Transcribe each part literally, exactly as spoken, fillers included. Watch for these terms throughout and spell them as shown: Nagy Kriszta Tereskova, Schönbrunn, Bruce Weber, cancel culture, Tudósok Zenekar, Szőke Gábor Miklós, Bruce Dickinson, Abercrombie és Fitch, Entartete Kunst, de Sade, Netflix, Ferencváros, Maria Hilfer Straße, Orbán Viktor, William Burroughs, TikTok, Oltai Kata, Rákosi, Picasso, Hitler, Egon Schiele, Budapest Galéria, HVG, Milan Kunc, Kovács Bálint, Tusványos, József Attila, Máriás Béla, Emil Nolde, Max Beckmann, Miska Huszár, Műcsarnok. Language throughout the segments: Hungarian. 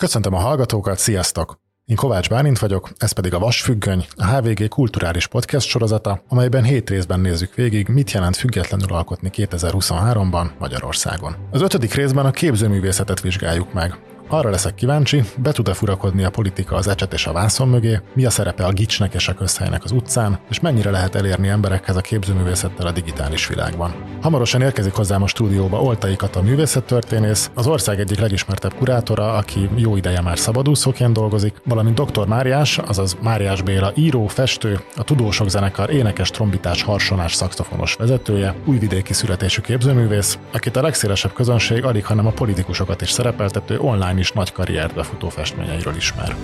Köszöntöm a hallgatókat, sziasztok! Én Kovács Bálint vagyok, ez pedig a Vasfüggöny, a há vé gé kulturális podcast sorozata, amelyben hét részben nézzük végig, mit jelent függetlenül alkotni kétezer-huszonháromban Magyarországon. Az ötödik részben a képzőművészetet vizsgáljuk meg. Arra leszek kíváncsi, be tud-e furakodni a politika az ecset és a vászon mögé, mi a szerepe a gicsnek és a közhelynek az utcán, és mennyire lehet elérni emberekhez a képzőművészettel a digitális világban. Hamarosan érkezik hozzám a stúdióba Oltai Kata művészettörténész, az ország egyik legismertebb kurátora, aki jó ideje már szabadúszóként dolgozik, valamint doktor Máriás, azaz Máriás Béla író, festő, a Tudósok Zenekar énekes, trombitás, harsonás, szaxofonos vezetője, újvidéki születésű képzőművész, akit a legszélesebb közönség alig, hanem a politikusokat is szerepeltető online és nagy karriert befutó festményeiről ismer.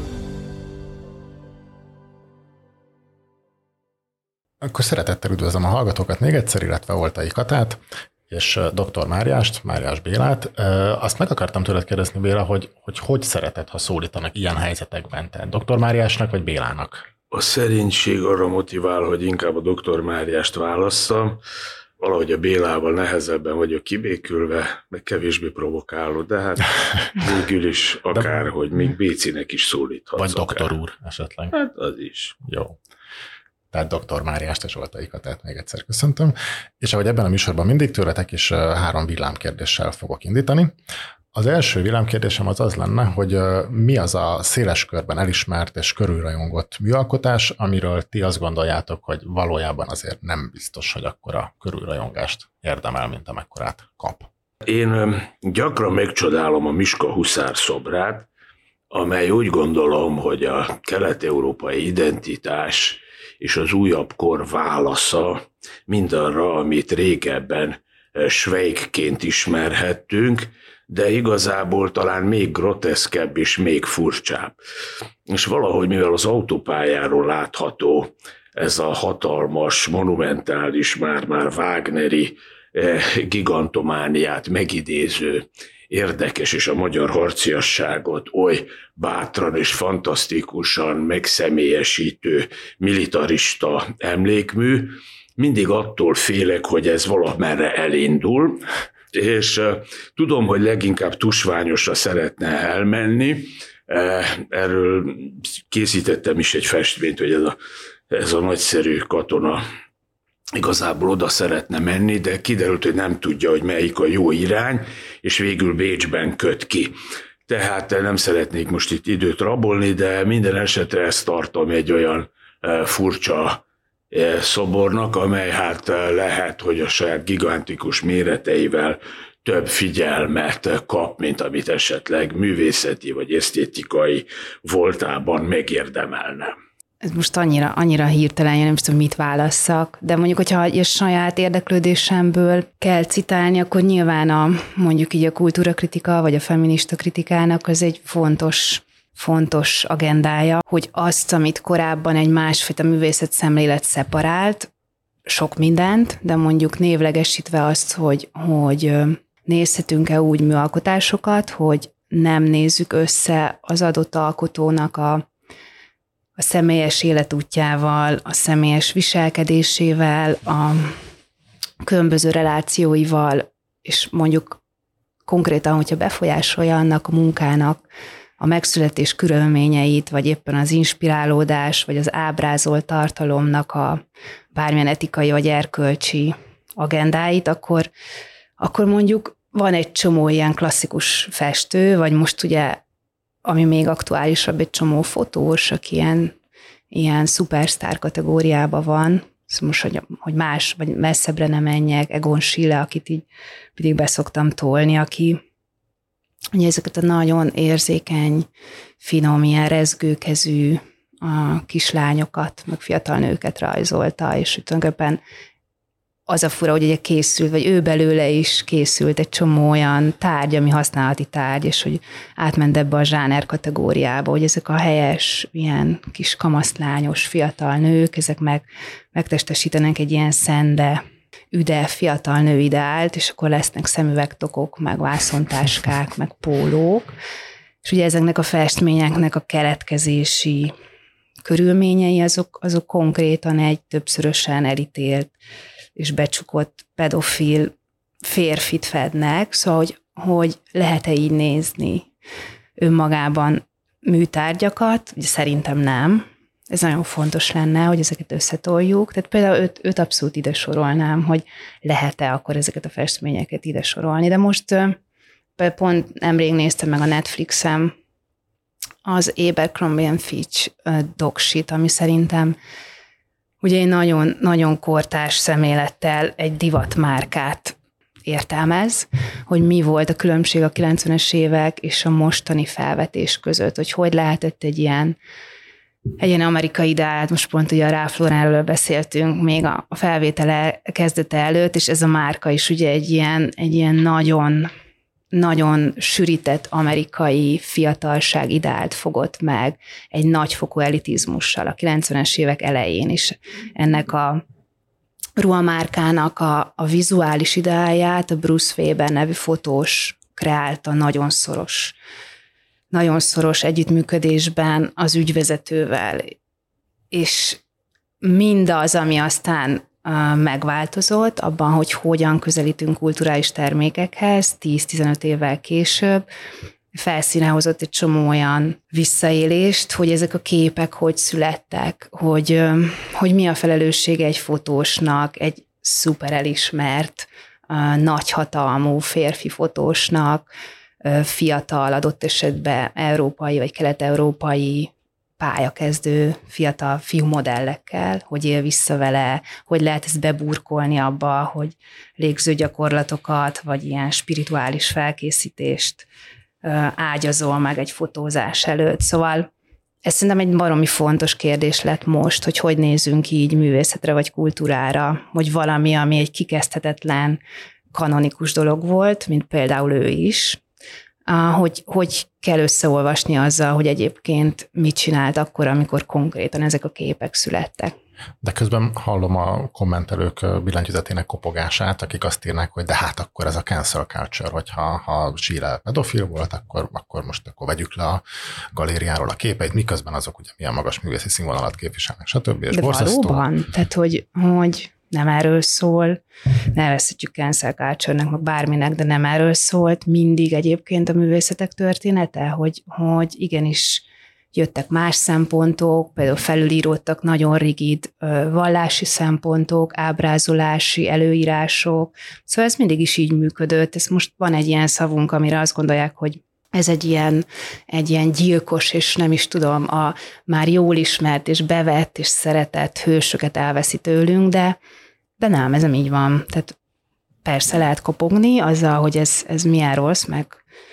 Akkor szeretettel üdvözlöm a hallgatókat még egyszer, illetve Oltai Katát és doktor Máriást, Máriás Bélát. Azt meg akartam tőled kérdezni, Béla, hogy hogy, hogy szereted, ha szólítanak ilyen helyzetekben, te doktor Máriásnak vagy Bélának? A szerénység arra motivál, hogy inkább a doktor Máriást válasszam. Valahogy a Bélával nehezebben vagyok kibékülve, meg kevésbé provokáló, de hát végül is akár, hogy még Bécinek is szólíthatsz. Vagy akár. Doktor úr esetleg. Hát az is. Jó. Tehát doktor Máriást és Oltai Katát még egyszer köszöntöm. És ahogy ebben a műsorban mindig, tőletek is három villámkérdéssel fogok indítani. Az első villámkérdésem az az lenne, hogy mi az a széles körben elismert és körülrajongott műalkotás, amiről ti azt gondoljátok, hogy valójában azért nem biztos, hogy akkora körülrajongást érdemel, mint amekkorát kap. Én gyakran megcsodálom a Miska Huszár szobrát, amely úgy gondolom, hogy a kelet-európai identitás és az újabb kor válasza mindarra, amit régebben svejkként ismerhettünk, de igazából talán még groteszkebb és még furcsább. És valahogy, mivel az autópályáról látható ez a hatalmas, monumentális, már-már Wagneri eh, gigantomániát megidéző, érdekes és a magyar harciasságot oly bátran és fantasztikusan megszemélyesítő militarista emlékmű, mindig attól félek, hogy ez valamerre elindul, és tudom, hogy leginkább tusványosra szeretne elmenni. Erről készítettem is egy festményt, hogy ez a, ez a nagyszerű katona igazából oda szeretne menni, de kiderült, hogy nem tudja, hogy melyik a jó irány, és végül Bécsben köt ki. Tehát nem szeretnék most itt időt rabolni, de minden esetre ezt tartom egy olyan furcsa szobornak, amely hát lehet, hogy a saját gigantikus méreteivel több figyelmet kap, mint amit esetleg művészeti vagy esztétikai voltában megérdemelne. Ez most annyira, annyira hirtelen, nem tudom, mit válasszak, de mondjuk, hogyha a saját érdeklődésemből kell citálni, akkor nyilván a, mondjuk így a kultúrakritika vagy a feminista kritikának az egy fontos fontos agendája, hogy azt, amit korábban egy másfajta művészet szemlélet szeparált, sok mindent, de mondjuk névlegesítve azt, hogy, hogy nézhetünk-e úgy műalkotásokat, hogy nem nézzük össze az adott alkotónak a, a személyes életútjával, a személyes viselkedésével, a különböző relációival, és mondjuk konkrétan, hogyha befolyásolja annak a munkának a megszületés körülményeit, vagy éppen az inspirálódás, vagy az ábrázolt tartalomnak a bármilyen etikai vagy erkölcsi agendáit, akkor, akkor mondjuk van egy csomó ilyen klasszikus festő, vagy most ugye, ami még aktuálisabb, egy csomó fotós, aki ilyen, ilyen szupersztár kategóriában van, szóval most, hogy, hogy más, vagy messzebbre ne menjek, Egon Schiele, akit így mindig beszoktam tolni, aki ugye ezeket a nagyon érzékeny, finom, ilyen rezgőkezű a kislányokat, meg fiatal nőket rajzolta, és tulajdonképpen az a fura, hogy ugye készült, vagy ő belőle is készült egy csomó olyan tárgy, ami használati tárgy, és hogy átment ebbe a zsáner kategóriába, hogy ezek a helyes, ilyen kis kamaszlányos fiatal nők, ezek meg, megtestesítenek egy ilyen szende, üde, fiatal nő ideált, és akkor lesznek szemüvegtokok, meg vászontáskák, meg pólók. És ugye ezeknek a festményeknek a keletkezési körülményei, azok, azok konkrétan egy többszörösen elítélt és becsukott pedofil férfit fednek, szóval hogy, hogy lehet-e így nézni. önmagában műtárgyakat, ugye szerintem nem. Ez nagyon fontos lenne, hogy ezeket összetoljuk. Tehát például őt, őt abszolút ide sorolnám, hogy lehet-e akkor ezeket a festményeket ide sorolni. De most pont nemrég néztem meg a Netflixem az Abercrombie és Fitch doksit, ami szerintem ugye nagyon, nagyon kortárs szemlélettel egy divatmárkát értelmez, hogy mi volt a különbség a kilencvenes évek és a mostani felvetés között, hogy hogy lehetett egy ilyen egy ilyen amerikai ideált, most pont ugye a Ralph Laurenről beszéltünk még a felvétele kezdete előtt, és ez a márka is ugye egy ilyen, egy ilyen nagyon, nagyon sűrített amerikai fiatalság ideált fogott meg egy nagyfokú elitizmussal a kilencvenes évek elején is. Ennek a ruhamárkának a, a vizuális ideáját a Bruce Weber nevű fotós kreálta nagyon szoros nagyon szoros együttműködésben az ügyvezetővel, és mindaz, ami aztán megváltozott abban, hogy hogyan közelítünk kulturális termékekhez, tíz-tizenöt évvel később, felszínre hozott egy csomó olyan visszaélést, hogy ezek a képek hogy születtek, hogy, hogy mi a felelőssége egy fotósnak, egy szuper elismert, nagyhatalmú férfi fotósnak, fiatal, adott esetben európai vagy kelet-európai pályakezdő fiatal fiúmodellekkel, hogy él vissza vele, hogy lehet ezt beburkolni abba, hogy légzőgyakorlatokat, vagy ilyen spirituális felkészítést ágyazol meg egy fotózás előtt. Szóval ez szerintem egy baromi fontos kérdés lett most, hogy hogy nézünk így művészetre vagy kultúrára, hogy valami, ami egy kikezdhetetlen, kanonikus dolog volt, mint például ő is, hogy, hogy kell összeolvasni azzal, hogy egyébként mit csinált akkor, amikor konkrétan ezek a képek születtek. De közben hallom a kommentelők billentyűzetének kopogását, akik azt írnák, hogy de hát akkor ez a cancel culture, hogyha ha Schiele pedofil volt, akkor, akkor most akkor vegyük le a galériáról a képeit, miközben azok ugye milyen magas művészi színvonalat képviselnek, stb. És de borzasztó. Valóban, tehát hogy, hogy nem erről szól, nevezhetjük cancel culture-nek, meg bárminek, de nem erről szólt mindig egyébként a művészetek története, hogy, hogy igenis jöttek más szempontok, például felülíródtak nagyon rigid vallási szempontok, ábrázolási előírások, szóval ez mindig is így működött, ez most van egy ilyen szavunk, amire azt gondolják, hogy ez egy ilyen, egy ilyen gyilkos, és nem is tudom, a már jól ismert, és bevett, és szeretett hősöket elveszi tőlünk, de, de nem, ez nem így van. Tehát persze lehet kopogni azzal, hogy ez, ez milyen rossz, meg,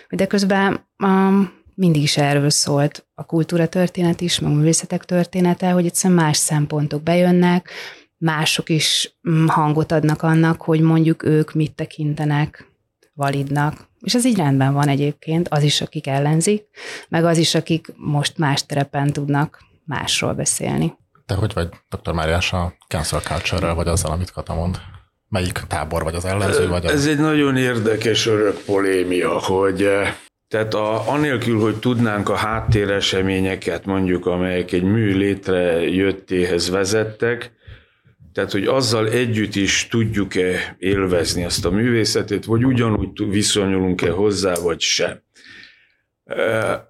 de közben um, mindig is erről szólt a kultúra történet is, meg a művészetek története, hogy egyszerűen más szempontok bejönnek, mások is hangot adnak annak, hogy mondjuk ők mit tekintenek validnak. És ez így rendben van egyébként, az is, akik ellenzik, meg az is, akik most más terepen tudnak másról beszélni. Te hogy vagy, doktor Máriás, a cancel culture-rel, vagy azzal, amit Kata mond? Melyik tábor vagy, az ellenző vagy? Ez egy nagyon érdekes örök polémia, hogy tehát a, anélkül, hogy tudnánk a háttéreseményeket, mondjuk, amelyek egy mű létrejöttéhez vezettek, tehát, hogy azzal együtt is tudjuk-e élvezni azt a művészetét, vagy ugyanúgy viszonyulunk-e hozzá, vagy sem.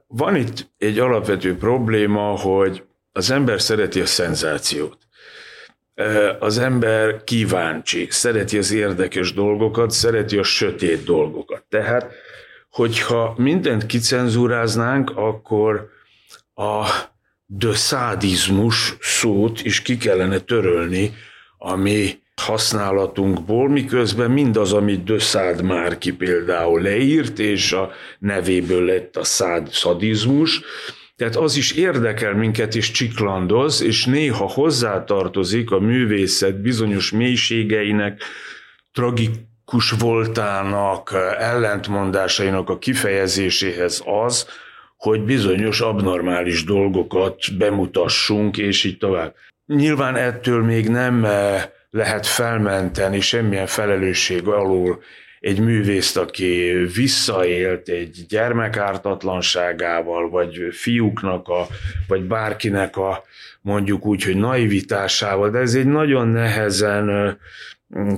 Van itt egy alapvető probléma, hogy az ember szereti a szenzációt. Az ember kíváncsi, szereti az érdekes dolgokat, szereti a sötét dolgokat. Tehát, hogyha mindent kicenzúráznánk, akkor a döszádizmus szót is ki kellene törölni a mi használatunkból, miközben mindaz, amit de Sade Márki például leírt, és a nevéből lett a szád szadizmus, tehát az is érdekel minket, és csiklandoz, és néha hozzátartozik a művészet bizonyos mélységeinek, tragikus voltának, ellentmondásainak a kifejezéséhez az, hogy bizonyos abnormális dolgokat bemutassunk, és így tovább. Nyilván ettől még nem lehet felmenteni semmilyen felelősség alól egy művészt, aki visszaélt egy gyermek ártatlanságával, vagy fiúknak, a, vagy bárkinek a mondjuk úgy, hogy naivitásával, de ez egy nagyon nehezen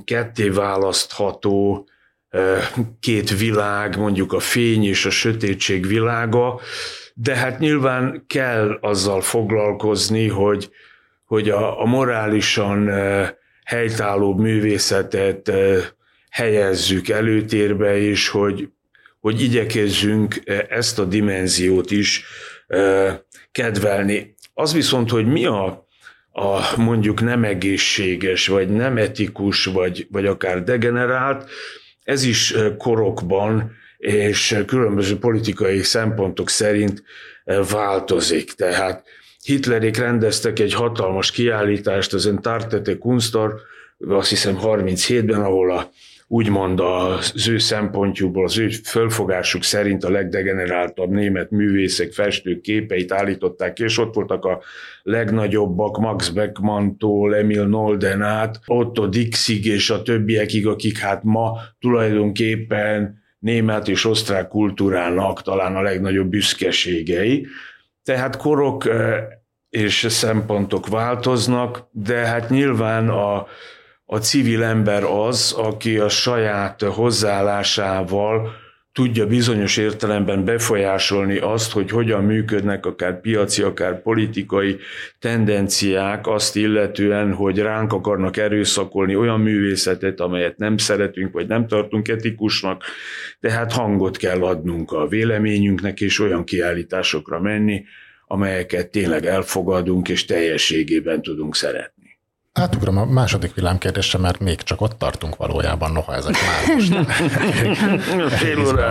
ketté választható két világ, mondjuk a fény és a sötétség világa, de hát nyilván kell azzal foglalkozni, hogy, hogy a, a morálisan helytállóbb művészetet helyezzük előtérbe, és hogy, hogy igyekezzünk ezt a dimenziót is kedvelni. Az viszont, hogy mi a, a mondjuk nem egészséges, vagy nem etikus, vagy, vagy akár degenerált, ez is korokban és különböző politikai szempontok szerint változik. Tehát Hitlerék rendeztek egy hatalmas kiállítást az Entartete Kunst, azt hiszem harminchétben, ahol a, úgymond az ő szempontjukból, az ő fölfogásuk szerint a legdegeneráltabb német művészek, festők képeit állították ki, és ott voltak a legnagyobbak, Max Beckmann-tól Emil Nolden át, Otto Dixig és a többiekig, akik hát ma tulajdonképpen német és osztrák kultúrának talán a legnagyobb büszkeségei. Tehát korok és szempontok változnak, de hát nyilván a A civil ember az, aki a saját hozzáállásával tudja bizonyos értelemben befolyásolni azt, hogy hogyan működnek akár piaci, akár politikai tendenciák azt illetően, hogy ránk akarnak erőszakolni olyan művészetet, amelyet nem szeretünk, vagy nem tartunk etikusnak, tehát hangot kell adnunk a véleményünknek, és olyan kiállításokra menni, amelyeket tényleg elfogadunk, és teljességében tudunk szeretni. Átugrom a második villámkérdésre, mert még csak ott tartunk valójában, noha ezek már most.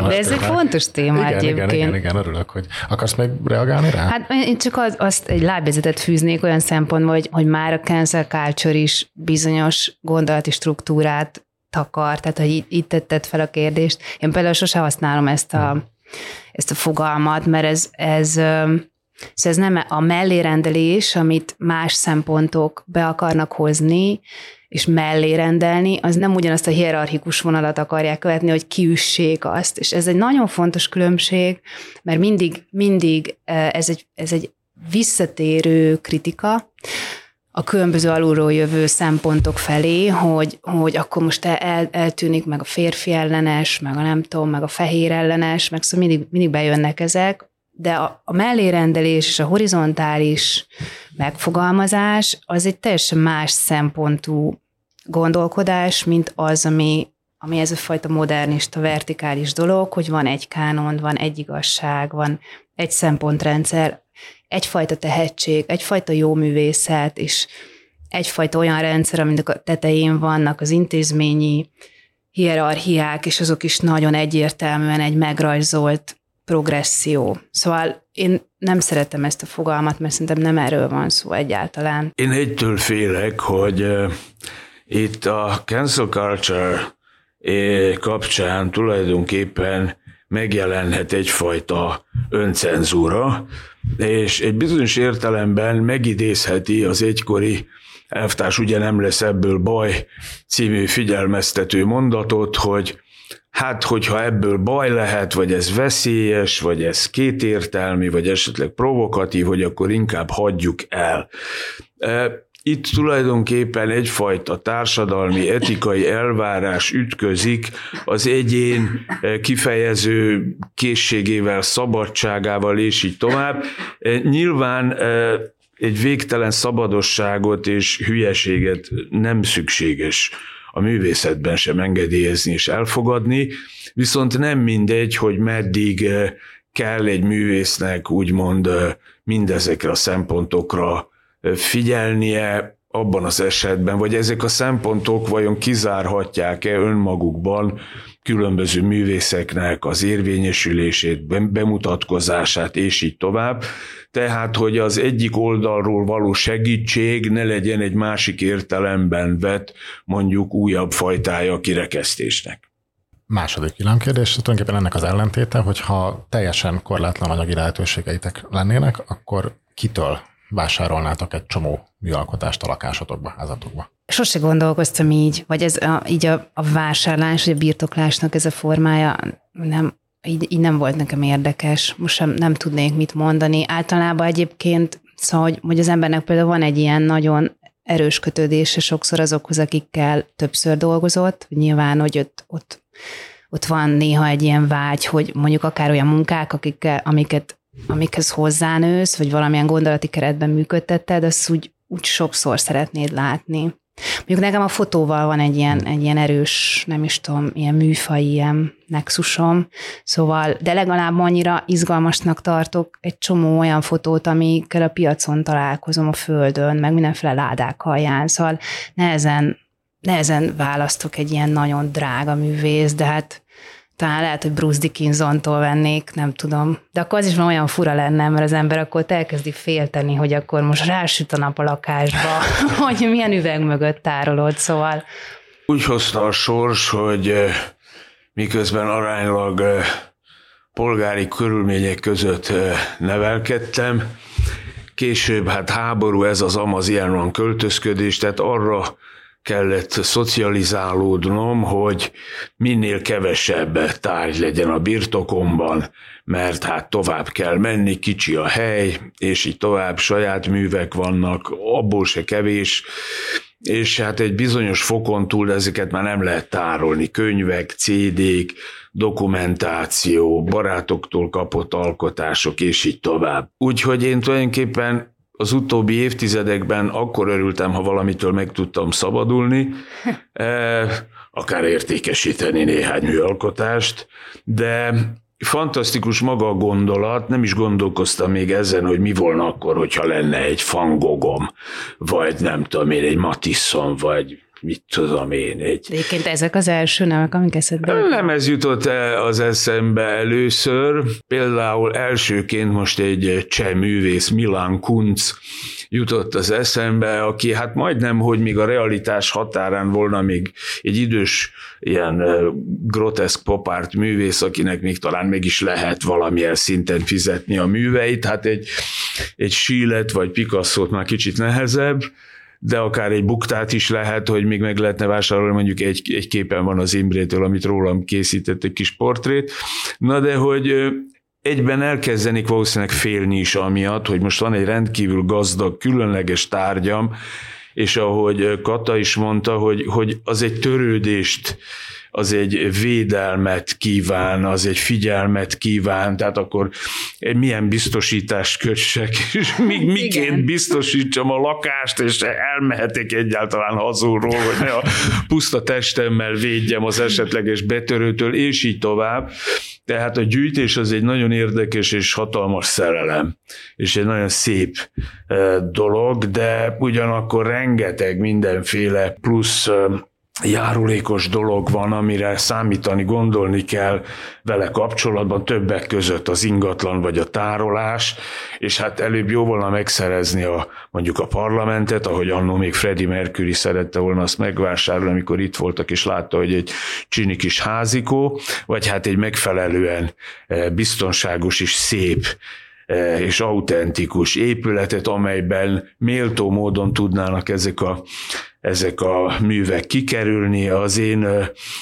De ez egy fontos téma igen, egyébként. Igen, igen, igen, örülök, hogy akarsz még reagálni rá? Hát én csak az, azt egy lábjegyzetet fűznék olyan szempontból, hogy, hogy már a cancel culture is bizonyos gondolati struktúrát takar, tehát hogy itt tetted fel a kérdést. Én például sose használom ezt a, hmm. ezt a fogalmat, mert ez... ez Szóval ez nem a mellérendelés, amit más szempontok be akarnak hozni, és mellérendelni, az nem ugyanazt a hierarchikus vonalat akarják követni, hogy kiüssék azt. És ez egy nagyon fontos különbség, mert mindig, mindig ez egy, ez egy visszatérő kritika a különböző alulról jövő szempontok felé, hogy, hogy akkor most el, eltűnik meg a férfi ellenes, meg a nem tudom, meg a fehér ellenes, meg szóval mindig, mindig bejönnek ezek. De a, a mellérendelés és a horizontális megfogalmazás az egy teljesen más szempontú gondolkodás, mint az, ami, ami ez a fajta modernista, vertikális dolog, hogy van egy kánon, van egy igazság, van egy szempontrendszer, egyfajta tehetség, egyfajta jó művészet, és egyfajta olyan rendszer, aminek a tetején vannak az intézményi hierarchiák, és azok is nagyon egyértelműen egy megrajzolt progresszió. Szóval én nem szeretem ezt a fogalmat, mert szerintem nem erről van szó egyáltalán. Én egytől félek, hogy itt a cancel culture kapcsán tulajdonképpen megjelenhet egyfajta öncenzúra, és egy bizonyos értelemben megidézheti az egykori elvtárs, ugye nem lesz ebből baj című figyelmeztető mondatot, hogy hát, hogyha ebből baj lehet, vagy ez veszélyes, vagy ez kétértelmű, vagy esetleg provokatív, hogy akkor inkább hagyjuk el. Itt tulajdonképpen egyfajta társadalmi, etikai elvárás ütközik az egyén kifejező készségével, szabadságával, és így tovább. Nyilván egy végtelen szabadosságot és hülyeséget nem szükséges a művészetben sem engedélyezni és elfogadni, viszont nem mindegy, hogy meddig kell egy művésznek úgymond mindezekre a szempontokra figyelnie abban az esetben, vagy ezek a szempontok vajon kizárhatják-e önmagukban különböző művészeknek az érvényesülését, bemutatkozását, és így tovább. Tehát, hogy az egyik oldalról való segítség ne legyen egy másik értelemben vett, mondjuk újabb fajtája a kirekesztésnek. Második villámkérdés, tulajdonképpen ennek az ellentéte, hogyha teljesen korlátlan anyagi lehetőségeitek lennének, akkor kitől vásárolnátok egy csomó műalkotást a lakásotokba, házatokba? Sose gondolkoztam így, vagy ez a, így a, a vásárlás, vagy a birtoklásnak ez a formája nem, így, így nem volt nekem érdekes. Most sem, nem tudnék mit mondani. Általában egyébként, szóval, hogy, hogy az embernek például van egy ilyen nagyon erős kötődése sokszor azokhoz, akikkel többször dolgozott, nyilván, hogy ott, ott ott van néha egy ilyen vágy, hogy mondjuk akár olyan munkák, akikkel, amiket, amikhez hozzánősz, vagy valamilyen gondolati keretben működtetted, azt úgy, úgy sokszor szeretnéd látni. Mondjuk nekem a fotóval van egy ilyen, egy ilyen erős, nem is tudom, ilyen műfaj, ilyen nexusom, szóval, de legalább annyira izgalmasnak tartok egy csomó olyan fotót, amikkel a piacon találkozom a földön, meg mindenféle ládákkal jár, szóval nehezen, nehezen választok egy ilyen nagyon drága művész, de hát talán lehet, hogy Bruce Dickinsontól vennék, nem tudom. De akkor az is már olyan fura lenne, mert az ember akkor elkezdi félteni, hogy akkor most rásüt a nap a lakásba, hogy milyen üveg mögött tárolod, szóval. Úgy hozta a sors, hogy miközben aránylag polgári körülmények között nevelkedtem, később hát háború, ez az amaz, ilyen van költözködés, tehát arra kellett szocializálódnom, hogy minél kevesebb tárgy legyen a birtokomban, mert hát tovább kell menni, kicsi a hely, és így tovább, saját művek vannak, abból se kevés, és hát egy bizonyos fokon túl ezeket már nem lehet tárolni. Könyvek, cé dék, dokumentáció, barátoktól kapott alkotások, és így tovább. Úgyhogy én tulajdonképpen az utóbbi évtizedekben akkor örültem, ha valamitől meg tudtam szabadulni, akár értékesíteni néhány műalkotást, de fantasztikus maga a gondolat, nem is gondolkoztam még ezen, hogy mi volna akkor, hogyha lenne egy Van Goghom, vagy nem tudom én, egy Matisson, vagy mit tudom én. Egy... Egyébként ezek az első nemek, amik eszedbe? Nem, ez jutott az eszembe először. Például elsőként most egy cseh művész, Milan Kunc jutott az eszembe, aki hát majdnem, hogy még a realitás határán volna, még egy idős ilyen groteszk popárt művész, akinek még talán meg is lehet valamilyen szinten fizetni a műveit. Hát egy, egy Schilet vagy Picassót már kicsit nehezebb, de akár egy Buktát is lehet, hogy még meg lehetne vásárolni, mondjuk egy, egy képen van az Imrétől, amit rólam készített, egy kis portrét. Na de hogy egyben elkezdenék valószínűleg félni is amiatt, hogy most van egy rendkívül gazdag, különleges tárgyam, és ahogy Kata is mondta, hogy, hogy az egy törődést, az egy védelmet kíván, az egy figyelmet kíván, tehát akkor milyen biztosítást kössek, és mi, miként biztosítsam a lakást, és elmehetek egyáltalán hazulról, hogy ne a puszta testemmel védjem az esetleges betörőtől, és így tovább. Tehát a gyűjtés az egy nagyon érdekes és hatalmas szerelem, és egy nagyon szép dolog, de ugyanakkor rengeteg mindenféle plusz járulékos dolog van, amire számítani, gondolni kell vele kapcsolatban, többek között az ingatlan vagy a tárolás, és hát előbb jó volna megszerezni a, mondjuk a parlamentet, ahogy annó még Freddie Mercury szerette volna azt megvásárolni, amikor itt voltak, és látta, hogy egy csini kis házikó, vagy hát egy megfelelően biztonságos és szép és autentikus épületet, amelyben méltó módon tudnának ezek a ezek a művek kikerülni. Az én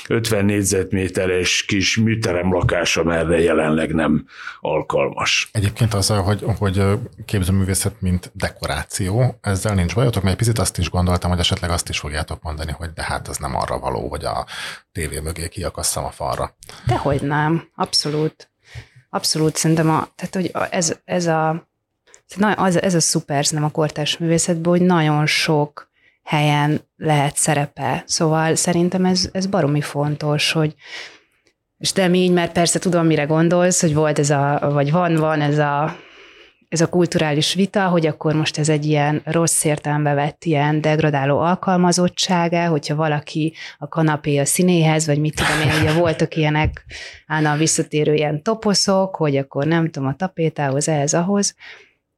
ötven négyzetméteres kis műterem lakásom erre jelenleg nem alkalmas. Egyébként az, hogy, hogy képzőművészet, mint dekoráció, ezzel nincs bajotok, mert egy picit azt is gondoltam, hogy esetleg azt is fogjátok mondani, hogy de hát ez nem arra való, hogy a tévé mögé kiakasszam a falra. Dehogy nem, abszolút. Abszolút, szerintem a, tehát, hogy ez, ez a, ez a szuper, nem a kortárs művészetben, hogy nagyon sok helyen lehet szerepe. Szóval szerintem ez, ez baromi fontos, hogy és de mi így már persze tudom, mire gondolsz, hogy volt ez a, vagy van, van ez a, ez a kulturális vita, hogy akkor most ez egy ilyen rossz értelembe vett ilyen degradáló alkalmazottsága, hogyha valaki a kanapé a színéhez, vagy mit tudom én, ugye voltak ilyenek állandóan visszatérő ilyen toposzok, hogy akkor nem tudom, a tapétához, ehhez, ahhoz.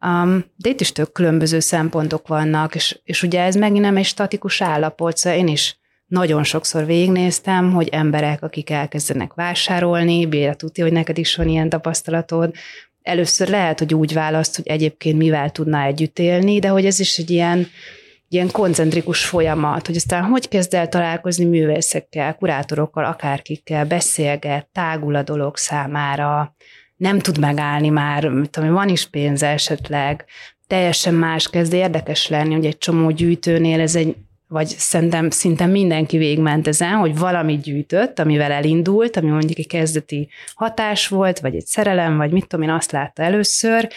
Um, de itt is tök különböző szempontok vannak, és, és ugye ez megint nem egy statikus állapot, szóval én is nagyon sokszor végignéztem, hogy emberek, akik elkezdenek vásárolni, Béla tudja, hogy neked is van ilyen tapasztalatod, először lehet, hogy úgy választ, hogy egyébként mivel tudná együtt élni, de hogy ez is egy ilyen, ilyen koncentrikus folyamat, hogy aztán hogy kezd el találkozni művészekkel, kurátorokkal, akárkikkel, beszélget, tágul a dolog számára, nem tud megállni már, mit tudom, van is pénze esetleg, teljesen más kezd érdekes lenni, hogy egy csomó gyűjtőnél ez egy vagy szerintem szinte mindenki végigment ezen, hogy valamit gyűjtött, amivel elindult, ami mondjuk egy kezdeti hatás volt, vagy egy szerelem, vagy mit tudom én, azt látta először,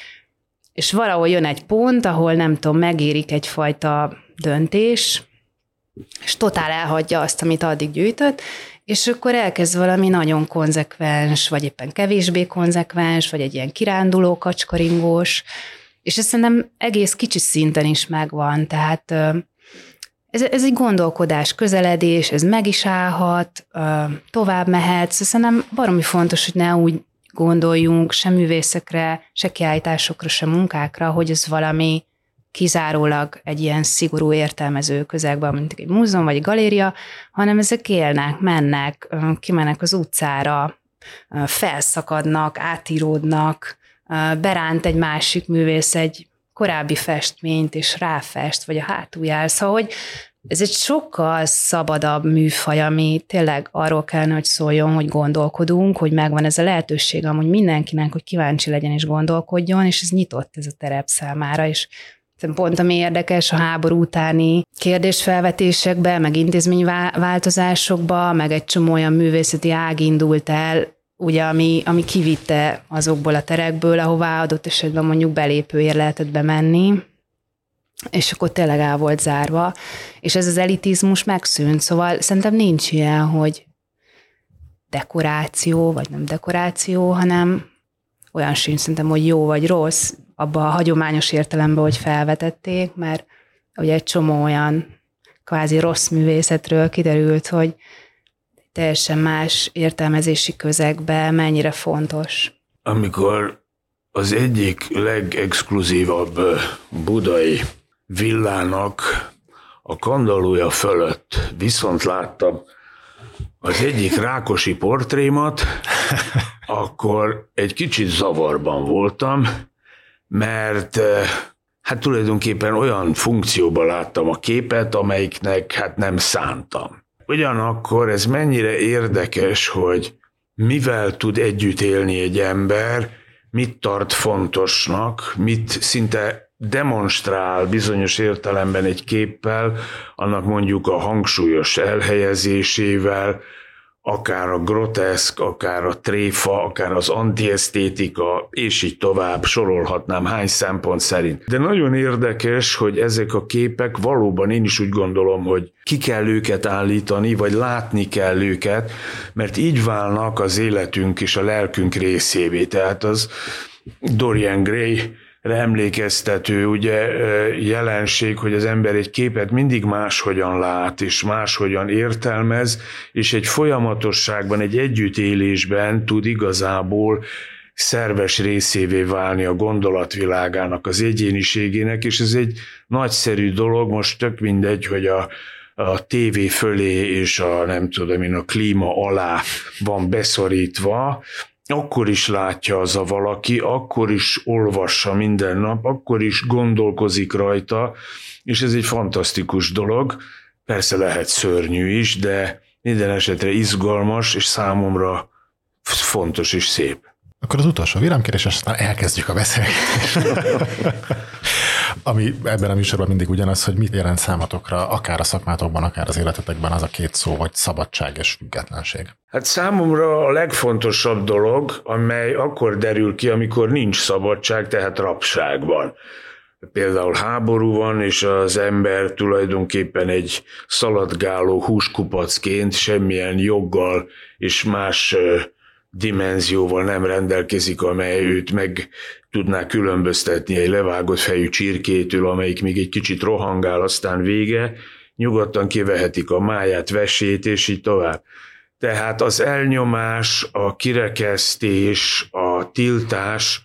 és valahol jön egy pont, ahol nem tudom, megérik egyfajta döntés, és totál elhagyja azt, amit addig gyűjtött, és akkor elkezd valami nagyon konzekvens, vagy éppen kevésbé konzekvens, vagy egy ilyen kiránduló, kacskaringós, és ez szerintem egész kicsi szinten is megvan, tehát ez, ez egy gondolkodás, közeledés, ez meg is állhat, tovább mehet, szerintem baromi fontos, hogy ne úgy gondoljunk se művészekre, se kiállításokra, se munkákra, hogy ez valami kizárólag egy ilyen szigorú értelmező közegben, mint egy múzeum vagy egy galéria, hanem ezek élnek, mennek, kimennek az utcára, felszakadnak, átíródnak, beránt egy másik művész egy korábbi festményt, és ráfest, vagy a hátuljára. Szóval, hogy ez egy sokkal szabadabb műfaj, ami tényleg arról kellene, hogy szóljon, hogy gondolkodunk, hogy megvan ez a lehetőség amúgy mindenkinek, hogy kíváncsi legyen és gondolkodjon, és ez nyitott ez a terep számára, és pont ami érdekes a háború utáni kérdésfelvetésekben, meg intézményváltozásokban, meg egy csomó olyan művészeti ág indult el, ugye, ami, ami kivitte azokból a terekből, ahová adott esetben mondjuk belépőért lehetett bemenni, és akkor tényleg el volt zárva, és ez az elitizmus megszűnt, szóval szerintem nincs ilyen, hogy dekoráció, vagy nem dekoráció, hanem olyan sincs szerintem, hogy jó vagy rossz, abban a hagyományos értelemben, hogy felvetették, mert ugye egy csomó olyan kvázi rossz művészetről kiderült, hogy teljesen más értelmezési közegben mennyire fontos. Amikor az egyik legexkluzívabb budai villának a kandallója fölött viszont láttam az egyik Rákosi portrémat, akkor egy kicsit zavarban voltam, mert hát tulajdonképpen olyan funkcióban láttam a képet, amelyiknek hát nem szántam. Ugyanakkor ez mennyire érdekes, hogy mivel tud együtt élni egy ember, mit tart fontosnak, mit szinte demonstrál bizonyos értelemben egy képpel, annak mondjuk a hangsúlyos elhelyezésével, akár a groteszk, akár a tréfa, akár az antiesztétika, és így tovább sorolhatnám hány szempont szerint. De nagyon érdekes, hogy ezek a képek valóban én is úgy gondolom, hogy ki kell őket állítani, vagy látni kell őket, mert így válnak az életünk és a lelkünk részévé. Tehát az Dorian Gray emlékeztető ugye, jelenség, hogy az ember egy képet mindig máshogyan lát, és máshogyan értelmez, és egy folyamatosságban, egy együttélésben tud igazából szerves részévé válni a gondolatvilágának, az egyéniségének, és ez egy nagyszerű dolog, most tök mindegy, hogy a a tévé fölé és a nem tudom én, a klíma alá van beszorítva, akkor is látja az a valaki, akkor is olvassa minden nap, akkor is gondolkozik rajta, és ez egy fantasztikus dolog. Persze lehet szörnyű is, de minden esetre izgalmas, és számomra fontos és szép. Akkor az utolsó villámkérés, aztán elkezdjük a beszélgetést. Ami ebben a műsorban mindig ugyanaz, hogy mit jelent számotokra, akár a szakmátokban, akár az életetekben az a két szó, vagy szabadság és függetlenség. Hát számomra a legfontosabb dolog, amely akkor derül ki, amikor nincs szabadság, tehát rabság van. Például háború van, és az ember tulajdonképpen egy szaladgáló húskupacként semmilyen joggal és más dimenzióval nem rendelkezik, amely őt meg tudná különböztetni egy levágott fejű csirkétől, amelyik még egy kicsit rohangál, aztán vége, nyugodtan kivehetik a máját, vesét, és így tovább. Tehát az elnyomás, a kirekesztés, a tiltás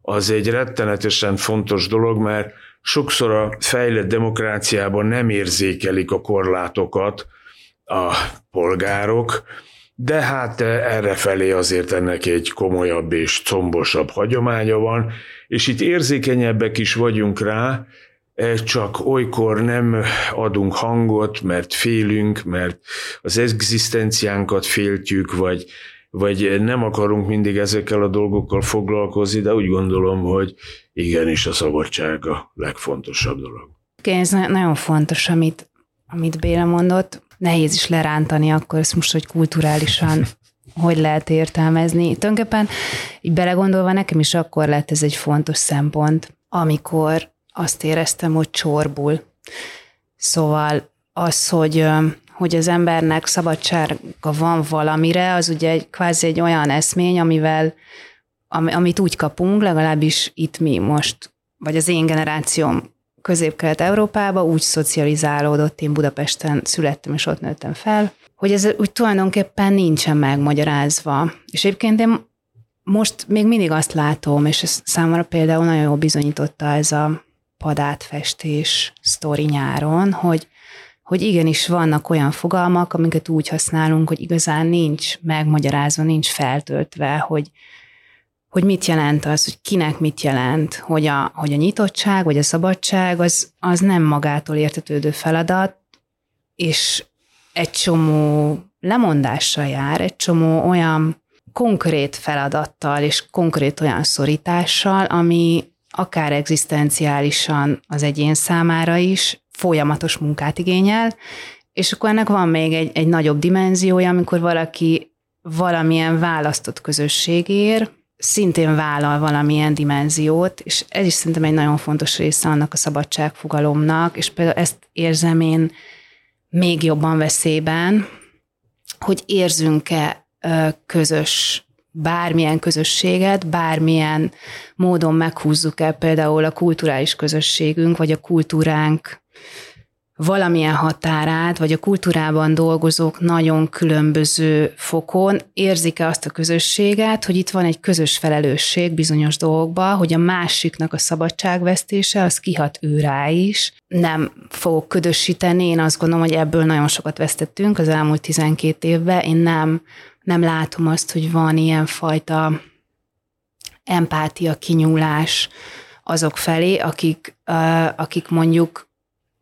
az egy rettenetesen fontos dolog, mert sokszor a fejlett demokráciában nem érzékelik a korlátokat a polgárok, de hát errefelé azért ennek egy komolyabb és combosabb hagyománya van, és itt érzékenyebbek is vagyunk rá, csak olykor nem adunk hangot, mert félünk, mert az egzisztenciánkat féltjük, vagy, vagy nem akarunk mindig ezekkel a dolgokkal foglalkozni, de úgy gondolom, hogy igenis a szabadság a legfontosabb dolog. Ez nagyon fontos, amit amit Béla mondott, nehéz is lerántani akkor ezt most, hogy kulturálisan hogy lehet értelmezni. Tulajdonképpen így belegondolva nekem is akkor lett ez egy fontos szempont, amikor azt éreztem, hogy csorbul. Szóval az, hogy, hogy az embernek szabadsága van valamire, az ugye egy, kvázi egy olyan eszmény, amivel, am, amit úgy kapunk, legalábbis itt mi most, vagy az én generációm Közép-Kelet-Európába úgy szocializálódott, én Budapesten születtem, és ott nőttem fel, hogy ez úgy tulajdonképpen nincsen megmagyarázva. És egyébként én most még mindig azt látom, és ez számomra például nagyon jól bizonyította ez a padátfestés sztori nyáron, hogy, hogy igenis vannak olyan fogalmak, amiket úgy használunk, hogy igazán nincs megmagyarázva, nincs feltöltve, hogy hogy mit jelent az, hogy kinek mit jelent, hogy a, hogy a nyitottság, vagy a szabadság, az, az nem magától értetődő feladat, és egy csomó lemondással jár, egy csomó olyan konkrét feladattal, és konkrét olyan szorítással, ami akár egzisztenciálisan az egyén számára is folyamatos munkát igényel, és akkor ennek van még egy, egy nagyobb dimenziója, amikor valaki valamilyen választott közösségér, szintén vállal valamilyen dimenziót, és ez is szerintem egy nagyon fontos része annak a szabadságfogalomnak, és például ezt érzem én még jobban veszélyben, hogy érzünk-e közös, bármilyen közösséget, bármilyen módon meghúzzuk-e például a kulturális közösségünk, vagy a kultúránk valamilyen határát, vagy a kultúrában dolgozók nagyon különböző fokon érzik-e azt a közösséget, hogy itt van egy közös felelősség bizonyos dolgokban, hogy a másiknak a szabadságvesztése, az kihat ő rá is. Nem fogok ködösíteni, én azt gondolom, hogy ebből nagyon sokat vesztettünk az elmúlt tizenkét évben, én nem, nem látom azt, hogy van ilyenfajta empátia, kinyúlás azok felé, akik, akik mondjuk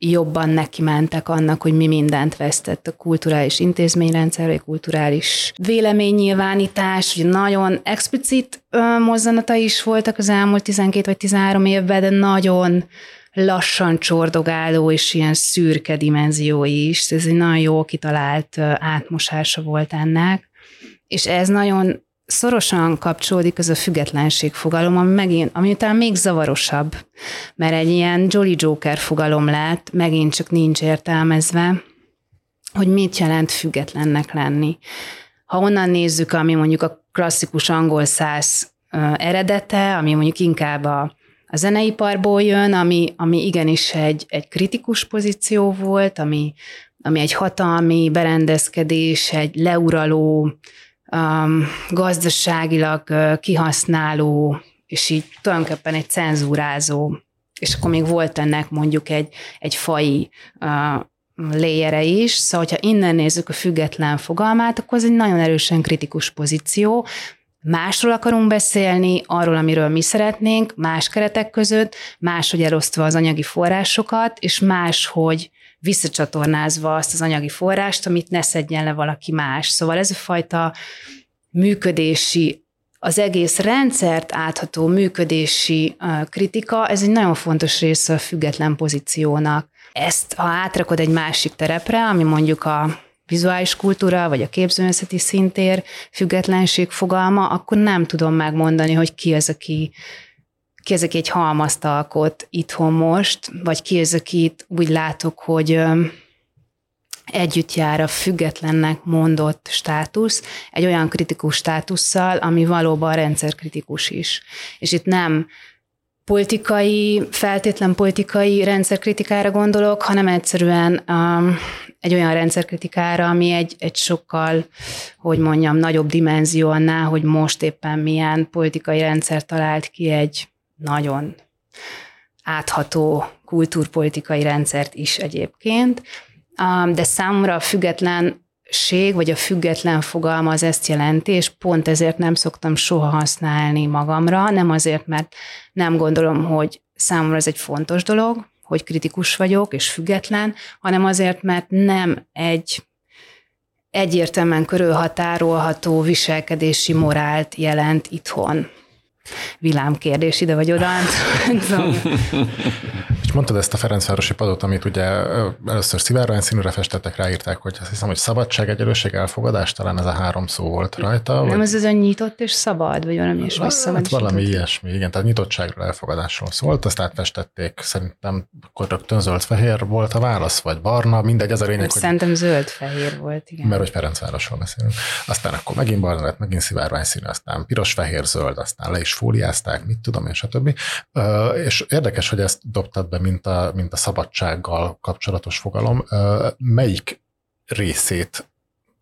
jobban neki mentek annak, hogy mi mindent vesztett a kulturális intézményrendszer, a kulturális véleménynyilvánítás, hogy nagyon explicit mozzanata is voltak az elmúlt tizenkét vagy tizenhárom évben, de nagyon lassan csordogáló és ilyen szürke dimenziói is. Ez egy nagyon jól kitalált átmosása volt ennek, és ez nagyon szorosan kapcsolódik az a függetlenség fogalom, ami megint, ami után még zavarosabb, mert egy ilyen Jolly Joker fogalom lett, megint csak nincs értelmezve, hogy mit jelent függetlennek lenni. Ha onnan nézzük, ami mondjuk a klasszikus angol száz eredete, ami mondjuk inkább a, a zeneiparból jön, ami, ami igenis egy, egy kritikus pozíció volt, ami, ami egy hatalmi berendezkedés, egy leuraló, Um, gazdaságilag uh, kihasználó, és így tulajdonképpen egy cenzúrázó, és akkor még volt ennek mondjuk egy, egy faji uh, léjere is, szóval hogyha innen nézzük a független fogalmát, akkor ez egy nagyon erősen kritikus pozíció. Másról akarunk beszélni, arról, amiről mi szeretnénk, más keretek között, máshogy elosztva az anyagi forrásokat, és máshogy visszacsatornázva azt az anyagi forrást, amit ne szedjen le valaki más. Szóval ez a fajta működési, az egész rendszert átható működési kritika, ez egy nagyon fontos része a független pozíciónak. Ezt, ha átrakod egy másik terepre, ami mondjuk a vizuális kultúra, vagy a képzőművészeti szintér függetlenség fogalma, akkor nem tudom megmondani, hogy ki az, aki Ki az, aki egy halmazt alkot itthon most, vagy ki az, akit úgy látok, hogy együtt jár a függetlennek mondott státusz, egy olyan kritikus státusszal, ami valóban rendszerkritikus is. És itt nem politikai, feltétlen politikai rendszerkritikára gondolok, hanem egyszerűen um, egy olyan rendszerkritikára, ami egy, egy sokkal, hogy mondjam, nagyobb dimenzió annál, hogy most éppen milyen politikai rendszer talált ki egy nagyon átható kultúrpolitikai rendszert is egyébként, de számomra a függetlenség, vagy a független fogalma az ezt jelenti, és pont ezért nem szoktam soha használni magamra, nem azért, mert nem gondolom, hogy számomra ez egy fontos dolog, hogy kritikus vagyok és független, hanem azért, mert nem egy egyértelműen körülhatárolható viselkedési morált jelent itthon. Villámkérdés ide vagy oda. És mondtad ezt a Ferencvárosi padot, amit ugye először szivárvány színűre festettek, ráírták, hogy azt hiszem, hogy szabadság, egyenlőség, elfogadás, talán ez a három szó volt rajta. Nem, vagy... ez az a nyitott és szabad, vagy valami is szabad. Hát valami ilyesmi, igen, tehát nyitottságról, elfogadásról szólt, azt átfestették, szerintem akkor rögtön zöld-fehér volt a válasz, vagy barna, mindegy, ez a lényeg, hogy... Szerintem zöld-fehér volt, igen. Mert hogy Ferencvárosról beszélünk. Aztán akkor megint barna lett, megint szivárvány színű, aztán piros-fehér-zöld, aztán le is fóliázták, mit tudom én, stb. És érdekes, hogy ezt dobtad be, mint a, mint a szabadsággal kapcsolatos fogalom. Melyik részét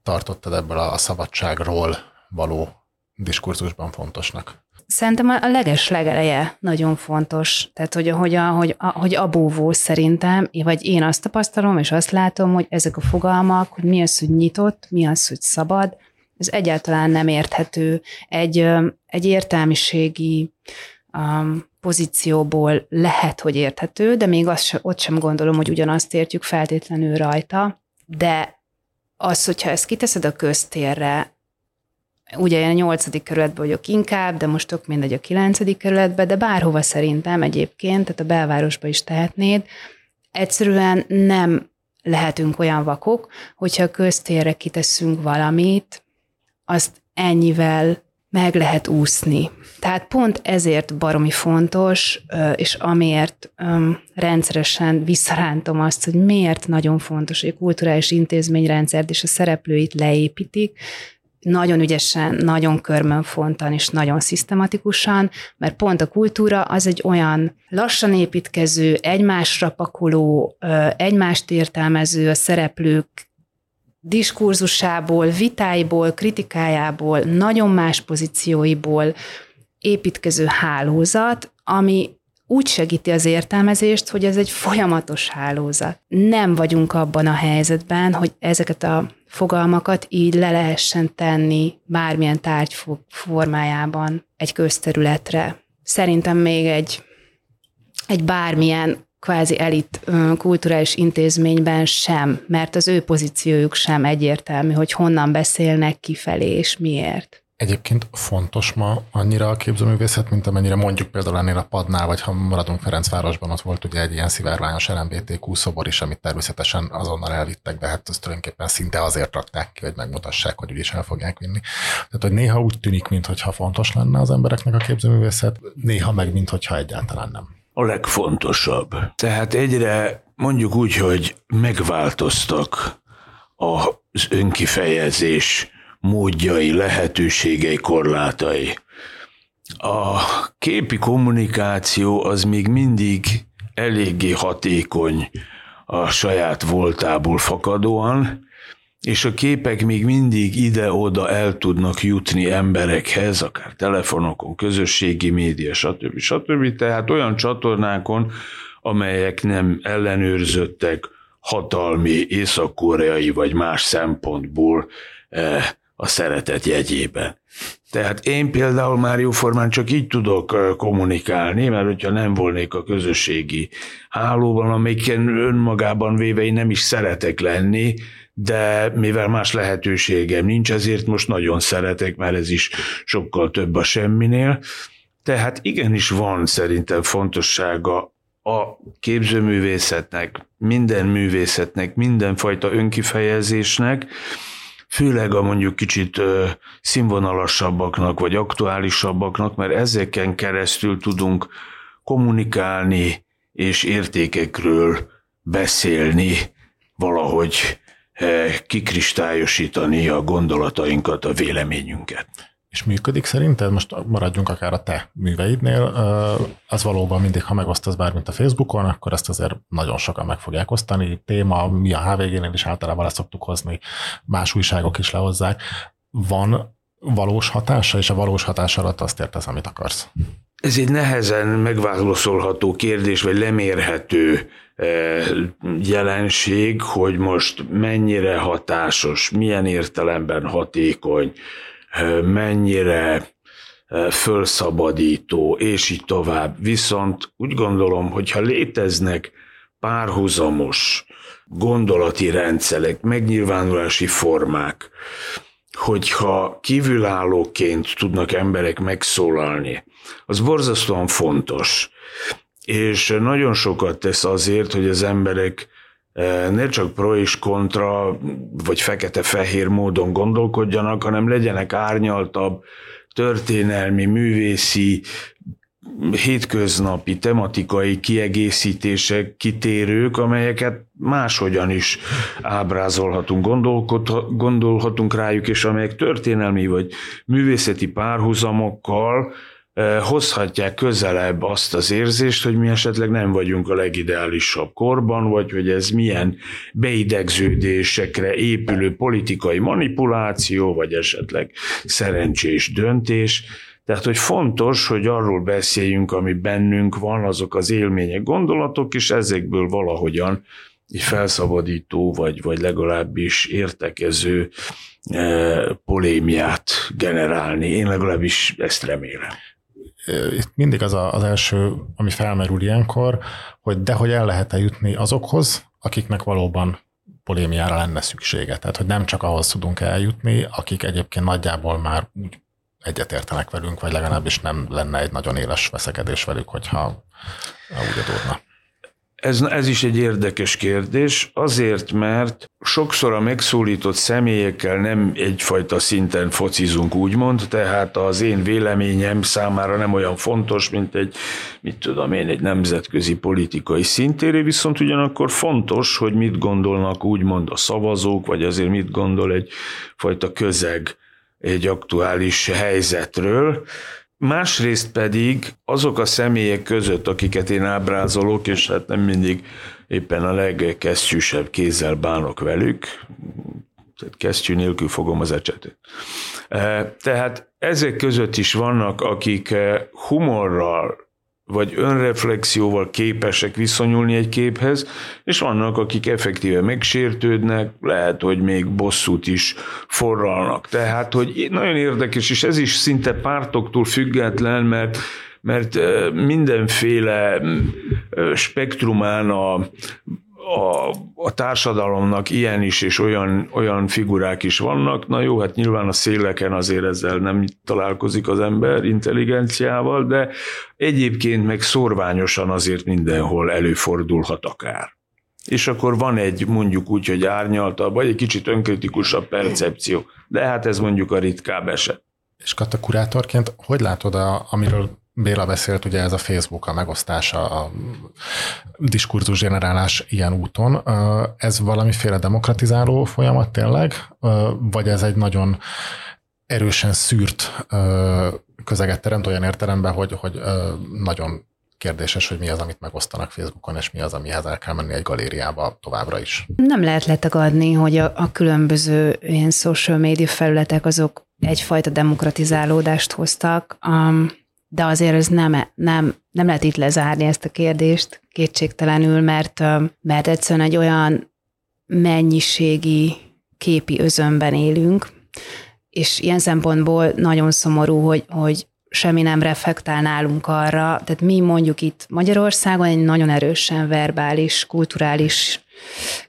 tartottad ebből a szabadságról való diskurzusban fontosnak? Szerintem a leges legeleje nagyon fontos. Tehát, hogy, hogy, a, hogy, a, hogy a búvó szerintem, vagy én azt tapasztalom, és azt látom, hogy ezek a fogalmak, hogy mi az, hogy nyitott, mi az, hogy szabad, ez egyáltalán nem érthető. Egy, egy értelmiségi um, pozícióból lehet, hogy érthető, de még azt sem, ott sem gondolom, hogy ugyanazt értjük feltétlenül rajta, de az, hogyha ezt kiteszed a köztérre, ugye én a nyolcadik kerületben vagyok inkább, de most tök mindegy a kilencedik kerületben, de bárhova szerintem egyébként, tehát a belvárosba is tehetnéd, egyszerűen nem lehetünk olyan vakok, hogyha a köztérre kiteszünk valamit, azt ennyivel meg lehet úszni. Tehát pont ezért baromi fontos, és amiért rendszeresen visszarántom azt, hogy miért nagyon fontos, hogy a kulturális intézményrendszert és a szereplőit leépítik, nagyon ügyesen, nagyon körmönfontan és nagyon szisztematikusan, mert pont a kultúra az egy olyan lassan építkező, egymásra pakoló, egymást értelmező, a szereplők diskurzusából, vitáiból, kritikájából, nagyon más pozícióiból építkező hálózat, ami úgy segíti az értelmezést, hogy ez egy folyamatos hálózat. Nem vagyunk abban a helyzetben, hogy ezeket a fogalmakat így le lehessen tenni bármilyen tárgy formájában egy közterületre. Szerintem még egy, egy bármilyen kvázi elit kulturális intézményben sem, mert az ő pozíciójuk sem egyértelmű, hogy honnan beszélnek kifelé és miért. Egyébként fontos ma annyira a képzőművészet, mint amennyire mondjuk például ennél a padnál, vagy ha maradunk Ferencvárosban, ott volt ugye egy ilyen szivárványos el em bé té kú szobor is, amit természetesen azonnal elvittek, de hát ezt tulajdonképpen szinte azért rakták ki, hogy megmutassák, hogy úgyis el fogják vinni. Tehát, hogy néha úgy tűnik, mintha fontos lenne az embereknek a képzőművészet, néha meg, mintha egyáltalán nem. A legfontosabb. Tehát egyre mondjuk úgy, hogy megváltoztak az önkifejezés módjai, lehetőségei, korlátai. A képi kommunikáció az még mindig eléggé hatékony a saját voltából fakadóan, és a képek még mindig ide-oda el tudnak jutni emberekhez, akár telefonokon, közösségi média, stb. stb. Tehát olyan csatornákon, amelyek nem ellenőrzöttek hatalmi, észak-koreai vagy más szempontból a szeretet jegyében. Tehát én például már jóformán csak így tudok kommunikálni, mert hogyha nem volnék a közösségi hálóban, amelyiken önmagában véve én nem is szeretek lenni, de mivel más lehetőségem nincs, ezért most nagyon szeretek, mert ez is sokkal több a semminél. Tehát igenis van szerintem fontossága a képzőművészetnek, minden művészetnek, mindenfajta önkifejezésnek, főleg a mondjuk kicsit színvonalasabbaknak, vagy aktuálisabbaknak, mert ezeken keresztül tudunk kommunikálni és értékekről beszélni, valahogy kikristályosítani a gondolatainkat, a véleményünket. És működik szerinted? Most maradjunk akár a te műveidnél. Az valóban mindig, ha megosztasz bármint a Facebookon, akkor ezt azért nagyon sokan meg fogják osztani. Téma, mi a há vé génél is általában le szoktuk hozni, más újságok is lehozzák. Van valós hatása, és a valós hatás alatt azt értesz, amit akarsz. Ez egy nehezen megválaszolható kérdés, vagy lemérhető jelenség, hogy most mennyire hatásos, milyen értelemben hatékony, mennyire fölszabadító, és így tovább. Viszont úgy gondolom, hogyha léteznek párhuzamos gondolati rendszerek, megnyilvánulási formák, hogyha kívülállóként tudnak emberek megszólalni, az borzasztóan fontos. és nagyon sokat tesz azért, hogy az emberek ne csak pro és kontra, vagy fekete-fehér módon gondolkodjanak, hanem legyenek árnyaltabb, történelmi, művészi, hétköznapi, tematikai kiegészítések, kitérők, amelyeket máshogyan is ábrázolhatunk, gondolhatunk rájuk, és amelyek történelmi vagy művészeti párhuzamokkal hozhatják közelebb azt az érzést, hogy mi esetleg nem vagyunk a legideálisabb korban, vagy hogy ez milyen beidegződésekre épülő politikai manipuláció, vagy esetleg szerencsés döntés. Tehát, hogy fontos, hogy arról beszéljünk, ami bennünk van, azok az élmények, gondolatok, és ezekből valahogyan egy felszabadító, vagy, vagy legalábbis értekező eh, polémiát generálni. Én legalábbis ezt remélem. Itt mindig az a, az első, ami felmerül ilyenkor, hogy dehogy el lehet jutni azokhoz, akiknek valóban polémiára lenne szüksége. Tehát, hogy nem csak ahhoz tudunk eljutni, akik egyébként nagyjából már úgy egyetértenek velünk, vagy legalábbis nem lenne egy nagyon éles veszekedés velük, hogyha úgy adódna. Ez, ez is egy érdekes kérdés, azért, mert sokszor a megszólított személyekkel nem egyfajta szinten focizunk, úgymond, tehát az én véleményem számára nem olyan fontos, mint egy, mit tudom én, egy nemzetközi politikai szintéré, viszont ugyanakkor fontos, hogy mit gondolnak úgymond a szavazók, vagy azért mit gondol egyfajta közeg egy aktuális helyzetről. Másrészt pedig azok a személyek között, akiket én ábrázolok, és hát nem mindig éppen a legkesztyűsebb kézzel bánok velük, tehát kesztyű nélkül fogom az ecsetét. Tehát ezek között is vannak, akik humorral vagy önreflexióval képesek viszonyulni egy képhez, és vannak, akik effektíve megsértődnek, lehet, hogy még bosszút is forralnak. Tehát, hogy nagyon érdekes, és ez is szinte pártoktól független, mert, mert mindenféle spektrumán a, a, a társadalomnak ilyen is, és olyan, olyan figurák is vannak. Na jó, hát nyilván a széleken azért ezzel nem találkozik az ember intelligenciával, de egyébként meg szorványosan azért mindenhol előfordulhat akár. És akkor van egy, mondjuk úgy, hogy árnyaltabb, vagy egy kicsit önkritikusabb percepció, de hát ez mondjuk a ritkább eset. És Kata, kurátorként hogy látod, a, amiről Béla beszélt, ugye ez a Facebook, a megosztása, a diskurzus generálás ilyen úton. Ez valamiféle demokratizáló folyamat tényleg, vagy ez egy nagyon erősen szűrt közeget teremt olyan értelemben, hogy, hogy nagyon kérdéses, hogy mi az, amit megosztanak Facebookon, és mi az, amihez el kell menni egy galériába továbbra is. Nem lehet letagadni, hogy a, a különböző ilyen social media felületek azok egyfajta demokratizálódást hoztak, um, de azért ez nem, nem, nem lehet itt lezárni ezt a kérdést kétségtelenül, mert, mert egyszerűen egy olyan mennyiségi képi özönben élünk, és ilyen szempontból nagyon szomorú, hogy, hogy semmi nem reflektál nálunk arra, tehát mi mondjuk itt Magyarországon egy nagyon erősen verbális, kulturális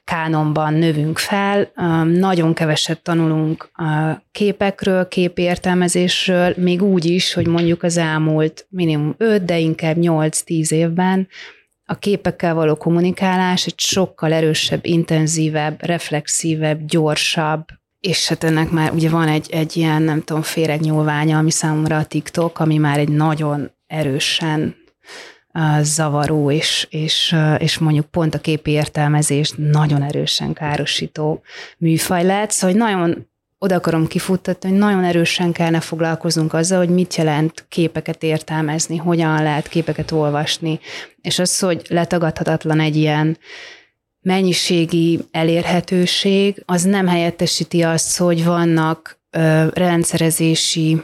kánonban növünk fel, nagyon keveset tanulunk a képekről, képértelmezésről, még úgy is, hogy mondjuk az elmúlt minimum öt, de inkább nyolc-tíz évben a képekkel való kommunikálás egy sokkal erősebb, intenzívebb, reflexívebb, gyorsabb, és hát ennek már ugye van egy, egy ilyen, nem tudom, féregnyúlványa, ami számomra a TikTok, ami már egy nagyon erősen zavaró, és, és, és mondjuk pont a képi értelmezést nagyon erősen károsító műfaj lett, szóval nagyon oda akarom kifuttatni, hogy nagyon erősen kellene foglalkoznunk azzal, hogy mit jelent képeket értelmezni, hogyan lehet képeket olvasni, és az, hogy letagadhatatlan egy ilyen mennyiségi elérhetőség, az nem helyettesíti azt, hogy vannak ö, rendszerezési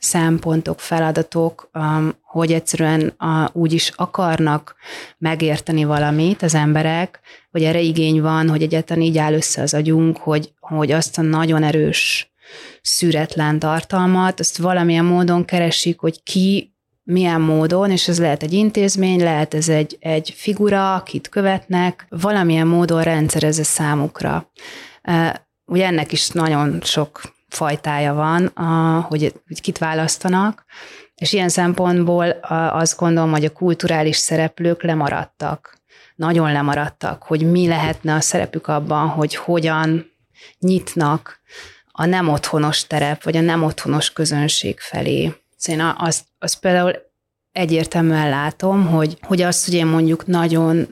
szempontok, feladatok, um, hogy egyszerűen a, úgy is akarnak megérteni valamit az emberek, hogy erre igény van, hogy egyáltalán így áll össze az agyunk, hogy, hogy azt a nagyon erős, szüretlen tartalmat, azt valamilyen módon keresik, hogy ki, milyen módon, és ez lehet egy intézmény, lehet ez egy, egy figura, akit követnek, valamilyen módon rendszerez számukra. Ugye ennek is nagyon sok fajtája van, hogy kit választanak, És ilyen szempontból azt gondolom, hogy a kulturális szereplők lemaradtak, nagyon lemaradtak, hogy mi lehetne a szerepük abban, hogy hogyan nyitnak a nem otthonos terep, vagy a nem otthonos közönség felé. Szóval én azt, azt például egyértelműen látom, hogy, hogy azt, hogy én mondjuk nagyon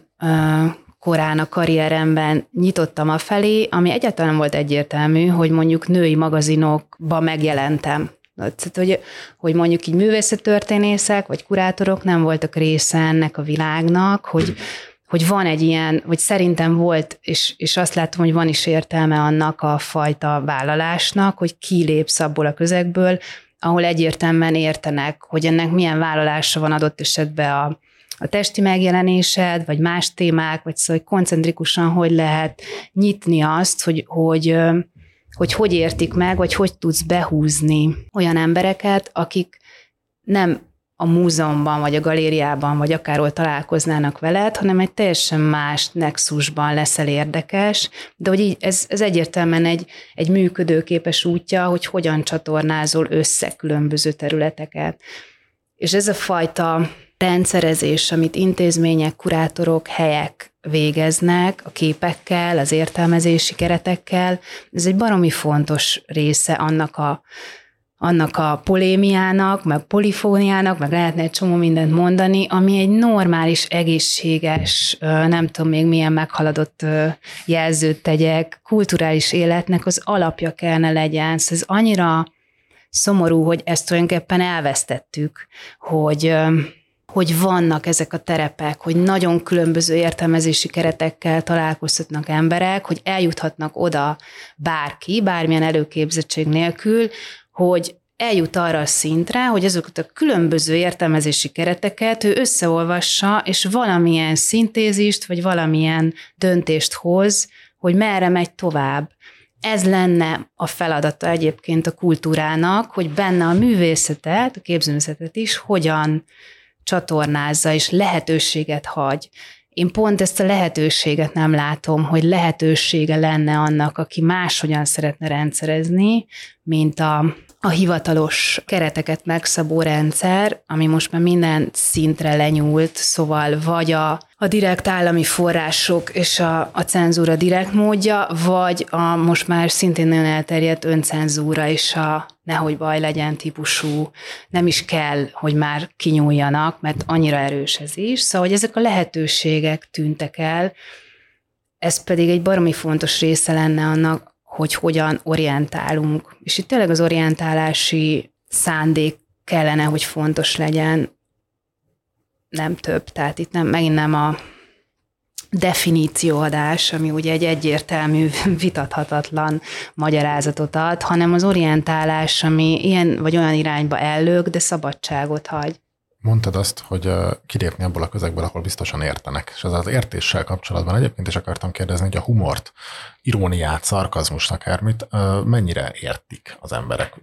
korán a karrieremben nyitottam a felé, ami egyáltalán volt egyértelmű, hogy mondjuk női magazinokban megjelentem. Tehát, hogy, hogy mondjuk így művészettörténészek, vagy kurátorok nem voltak része ennek a világnak, hogy, hogy van egy ilyen, vagy szerintem volt, és, és azt látom, hogy van is értelme annak a fajta vállalásnak, hogy kilépsz abból a közegből, ahol egyértelműen értenek, hogy ennek milyen vállalása van adott esetben a, a testi megjelenésed, vagy más témák, vagy szóval hogy koncentrikusan hogy lehet nyitni azt, hogy, hogy hogy hogy értik meg, vagy hogy tudsz behúzni olyan embereket, akik nem a múzeumban, vagy a galériában, vagy akárhol találkoznának veled, hanem egy teljesen más nexusban leszel érdekes, de hogy így ez, ez egyértelműen egy, egy működőképes útja, hogy hogyan csatornázol össze különböző területeket. És ez a fajta rendszerezés, amit intézmények, kurátorok, helyek végeznek a képekkel, az értelmezési keretekkel, ez egy baromi fontos része annak a, annak a polémiának, meg polifóniának, meg lehetne egy csomó mindent mondani, ami egy normális, egészséges, nem tudom még milyen meghaladott jelzőt tegyek, kulturális életnek az alapja kellene legyen. Szóval ez annyira szomorú, hogy ezt tulajdonképpen elvesztettük, hogy... hogy vannak ezek a terepek, hogy nagyon különböző értelmezési keretekkel találkoztatnak emberek, hogy eljuthatnak oda bárki, bármilyen előképzettség nélkül, hogy eljut arra a szintre, hogy azokat a különböző értelmezési kereteket ő összeolvassa, és valamilyen szintézist, vagy valamilyen döntést hoz, hogy merre megy tovább. Ez lenne a feladata egyébként a kultúrának, hogy benne a művészetet, a képzőművészetet is hogyan csatornázza, és lehetőséget hagy. Én pont ezt a lehetőséget nem látom, hogy lehetősége lenne annak, aki máshogyan szeretne rendszerezni, mint a, a hivatalos kereteket megszabó rendszer, ami most már minden szintre lenyúlt, szóval vagy a, a direkt állami források és a, a cenzúra direkt módja, vagy a most már szintén nagyon elterjedt öncenzúra és a nehogy baj legyen típusú, nem is kell, hogy már kinyúljanak, mert annyira erős ez is. Szóval, hogy ezek a lehetőségek tűntek el, ez pedig egy baromi fontos része lenne annak, hogy hogyan orientálunk. És itt tényleg az orientálási szándék kellene, hogy fontos legyen, nem több. Tehát itt nem, megint nem a definícióadás, ami ugye egy egyértelmű, vitathatatlan magyarázatot ad, hanem az orientálás, ami ilyen vagy olyan irányba ellők, de szabadságot hagy. Mondtad azt, hogy kilépni abból a közegből, ahol biztosan értenek. És ez az értéssel kapcsolatban egyébként is akartam kérdezni, hogy a humort, iróniát, szarkazmust, akármit, mennyire értik az emberek?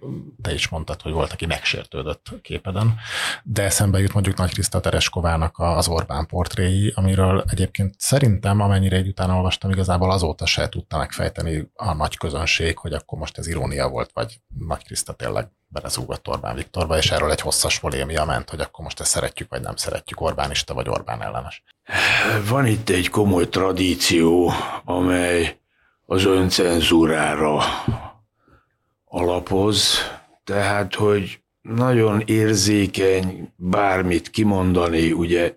Te is mondtad, hogy volt, aki megsértődött képeden, de eszembe jut mondjuk Nagy Kriszta Tereskovának az Orbán portréi, amiről egyébként szerintem, amennyire egy utána olvastam, igazából azóta se tudta megfejteni a nagy közönség, hogy akkor most ez irónia volt, vagy Nagy Kriszta tényleg belezúgott Orbán Viktorba, és erről egy hosszas polémia ment, hogy akkor most ezt szeretjük, vagy nem szeretjük, Orbánista vagy Orbán ellenes. Van itt egy komoly tradíció, amely az öncenzúrára alapoz, tehát, hogy nagyon érzékeny bármit kimondani, ugye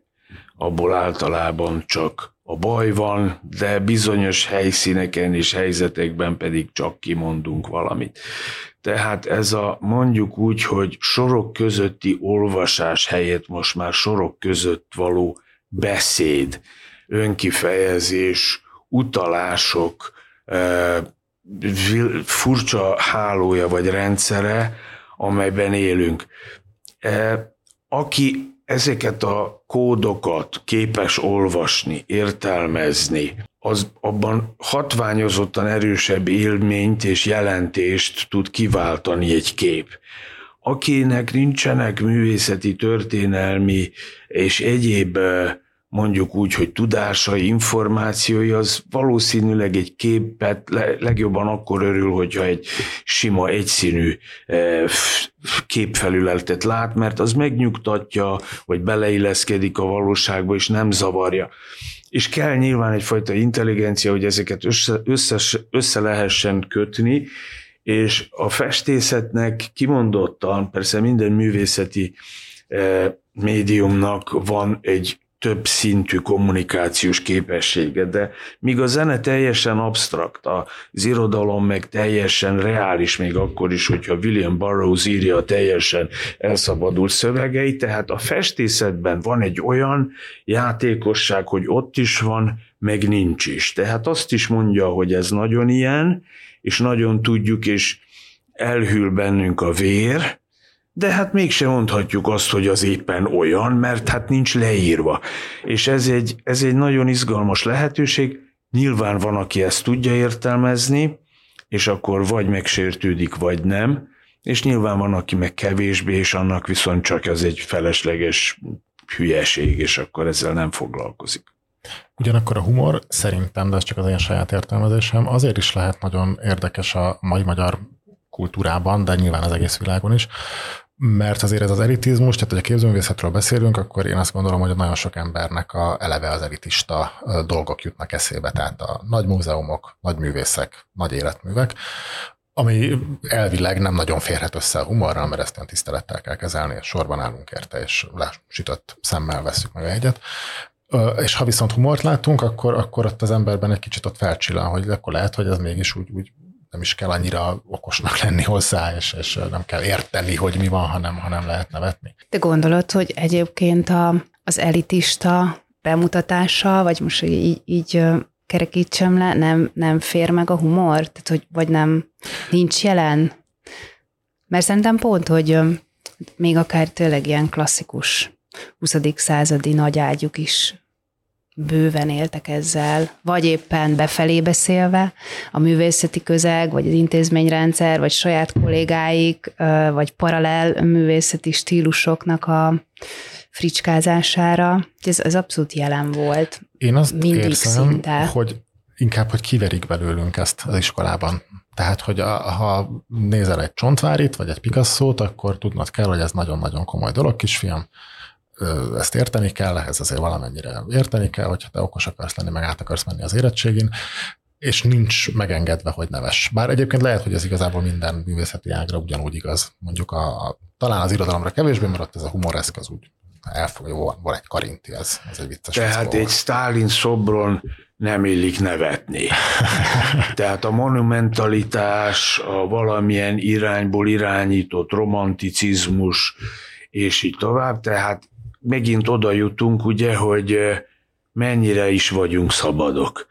abból általában csak a baj van, de bizonyos helyszíneken és helyzetekben pedig csak kimondunk valamit. Tehát ez a mondjuk úgy, hogy sorok közötti olvasás helyett most már sorok között való beszéd, önkifejezés, utalások, furcsa hálója vagy rendszere, amelyben élünk. Aki ezeket a kódokat képes olvasni, értelmezni, az abban hatványozottan erősebb élményt és jelentést tud kiváltani egy kép. Akinek nincsenek művészeti, történelmi és egyéb mondjuk úgy, hogy tudásai, információi, az valószínűleg egy képet legjobban akkor örül, hogyha egy sima, egyszínű képfelületet lát, mert az megnyugtatja, vagy beleilleszkedik a valóságba, és nem zavarja. És kell nyilván egyfajta intelligencia, hogy ezeket össze, összes, össze lehessen kötni, és a festészetnek kimondottan, persze minden művészeti médiumnak van egy több szintű kommunikációs képessége, de míg a zene teljesen absztrakt, az irodalom meg teljesen reális, még akkor is, hogyha William Burroughs írja teljesen elszabadult szövegei, tehát a festészetben van egy olyan játékosság, hogy ott is van, meg nincs is. Tehát azt is mondja, hogy ez nagyon ilyen, és nagyon tudjuk, és elhűl bennünk a vér, de hát mégsem mondhatjuk azt, hogy az éppen olyan, mert hát nincs leírva. És ez egy, ez egy nagyon izgalmas lehetőség. Nyilván van, aki ezt tudja értelmezni, és akkor vagy megsértődik, vagy nem, és nyilván van, aki meg kevésbé, és annak viszont csak az egy felesleges hülyeség, és akkor ezzel nem foglalkozik. Ugyanakkor a humor szerintem, de ez csak az én saját értelmezésem, azért is lehet nagyon érdekes a mai magyar kultúrában, de nyilván az egész világon is, mert azért ez az elitizmus, tehát hogy a képzőművészetről beszélünk, akkor én azt gondolom, hogy nagyon sok embernek a, eleve az elitista dolgok jutnak eszébe, tehát a nagy múzeumok, nagy művészek, nagy életművek, ami elvileg nem nagyon férhet össze a humorral, mert ezt olyan tisztelettel kell kezelni, és sorban állunk érte, és sütött szemmel vesszük meg a jegyet. És ha viszont humort látunk, akkor, akkor ott az emberben egy kicsit ott felcsillan, hogy akkor lehet, hogy ez mégis úgy, úgy nem is kell annyira okosnak lenni hozzá, és, és nem kell érteni, hogy mi van, hanem, hanem lehet nevetni. Te gondolod, hogy egyébként a, az elitista bemutatása, vagy most így, így kerekítsem le, nem, nem fér meg a humor? Tehát, hogy, vagy nem, nincs jelen? Mert szerintem pont, hogy még akár tényleg ilyen klasszikus huszadik századi nagyágyuk is bőven éltek ezzel, vagy éppen befelé beszélve a művészeti közeg, vagy az intézményrendszer, vagy saját kollégáik, vagy paralel művészeti stílusoknak a fricskázására. Ez, ez abszolút jelen volt. Én azt mindig érzem, szinte. Hogy inkább, hogy kiverik belőlünk ezt az iskolában. Tehát, hogy a, ha nézel egy Csontvárit, vagy egy Picassót, akkor tudnod kell, hogy ez nagyon-nagyon komoly dolog, kisfiam. Ezt érteni kell, ez azért valamennyire érteni kell, hogyha te okos akarsz lenni, meg át akarsz menni az érettségin, és nincs megengedve, hogy neves. Bár egyébként lehet, hogy ez igazából minden művészeti ágra ugyanúgy igaz. Mondjuk a, a, talán az irodalomra kevésbé maradt ez a humoreszköz úgy. Elfog, jó, van egy karinti, ez, ez egy vicces. Tehát egy Sztálin szobron nem illik nevetni. Tehát a monumentalitás, a valamilyen irányból irányított romanticizmus, és így tovább, tehát megint oda jutunk, ugye, hogy mennyire is vagyunk szabadok,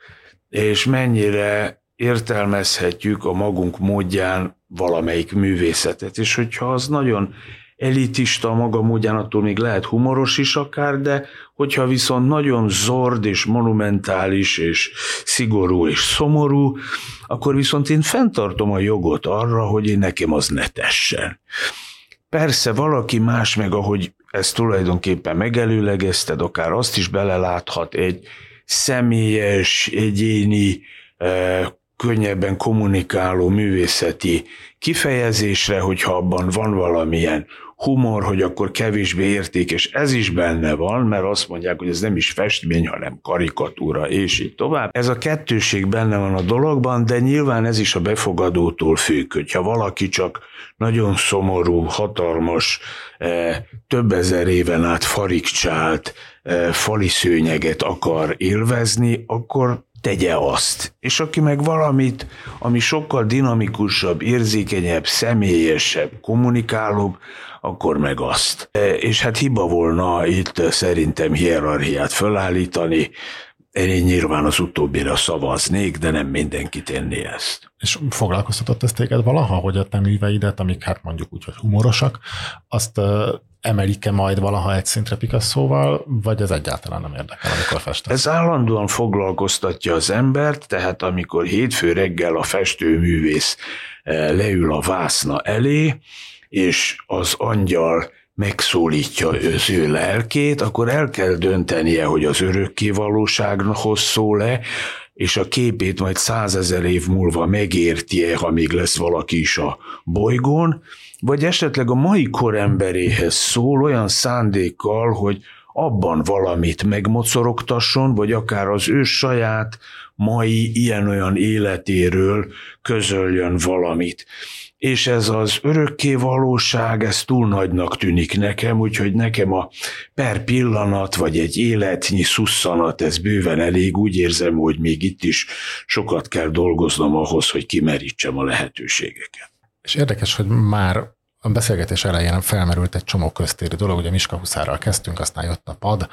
és mennyire értelmezhetjük a magunk módján valamelyik művészetet, és hogyha az nagyon elitista a maga módján, attól még lehet humoros is akár, de hogyha viszont nagyon zord és monumentális és szigorú és szomorú, akkor viszont én fenntartom a jogot arra, hogy én nekem az ne tessen. Persze valaki más meg, ahogy ezt tulajdonképpen megelőlegezted, akár azt is beleláthat egy személyes, egyéni, könnyebben kommunikáló művészeti kifejezésre, hogyha abban van valamilyen humor, hogy akkor kevésbé értékes. Ez is benne van, mert azt mondják, hogy ez nem is festmény, hanem karikatúra, és így tovább. Ez a kettőség benne van a dologban, de nyilván ez is a befogadótól függ, hogyha valaki csak nagyon szomorú, hatalmas, több ezer éven át farigcsált fali szőnyeget akar élvezni, akkor tegye azt. És aki meg valamit, ami sokkal dinamikusabb, érzékenyebb, személyesebb, kommunikálóbb, akkor meg azt. És hát hiba volna itt szerintem hierarchiát fölállítani. Én nyilván az utóbbira szavaznék, de nem mindenki tenni ezt. És foglalkoztatott ezt téged valaha, hogy a te műveidet, amik hát mondjuk úgy, hogy humorosak, azt emelik-e majd valaha egy szintre Picassóval, vagy ez egyáltalán nem érdekel, amikor festesz? Ez állandóan foglalkoztatja az embert, tehát amikor hétfő reggel a festőművész leül a vászna elé, és az angyal megszólítja az ő lelkét, akkor el kell döntenie, hogy az örökké valósághoz szól-e, és a képét majd százezer év múlva megérti-e, ha még lesz valaki is a bolygón, vagy esetleg a mai kor emberéhez szól olyan szándékkal, hogy abban valamit megmocorogtasson, vagy akár az ő saját mai ilyen-olyan életéről közöljön valamit. És ez az örökké valóság, ez túl nagynak tűnik nekem, úgyhogy nekem a per pillanat, vagy egy életnyi szusszanat, ez bőven elég. Úgy érzem, hogy még itt is sokat kell dolgoznom ahhoz, hogy kimerítsem a lehetőségeket. És érdekes, hogy már a beszélgetés elején felmerült egy csomó köztéri dolog, ugye Miska Huszárral kezdtünk, aztán jött a pad,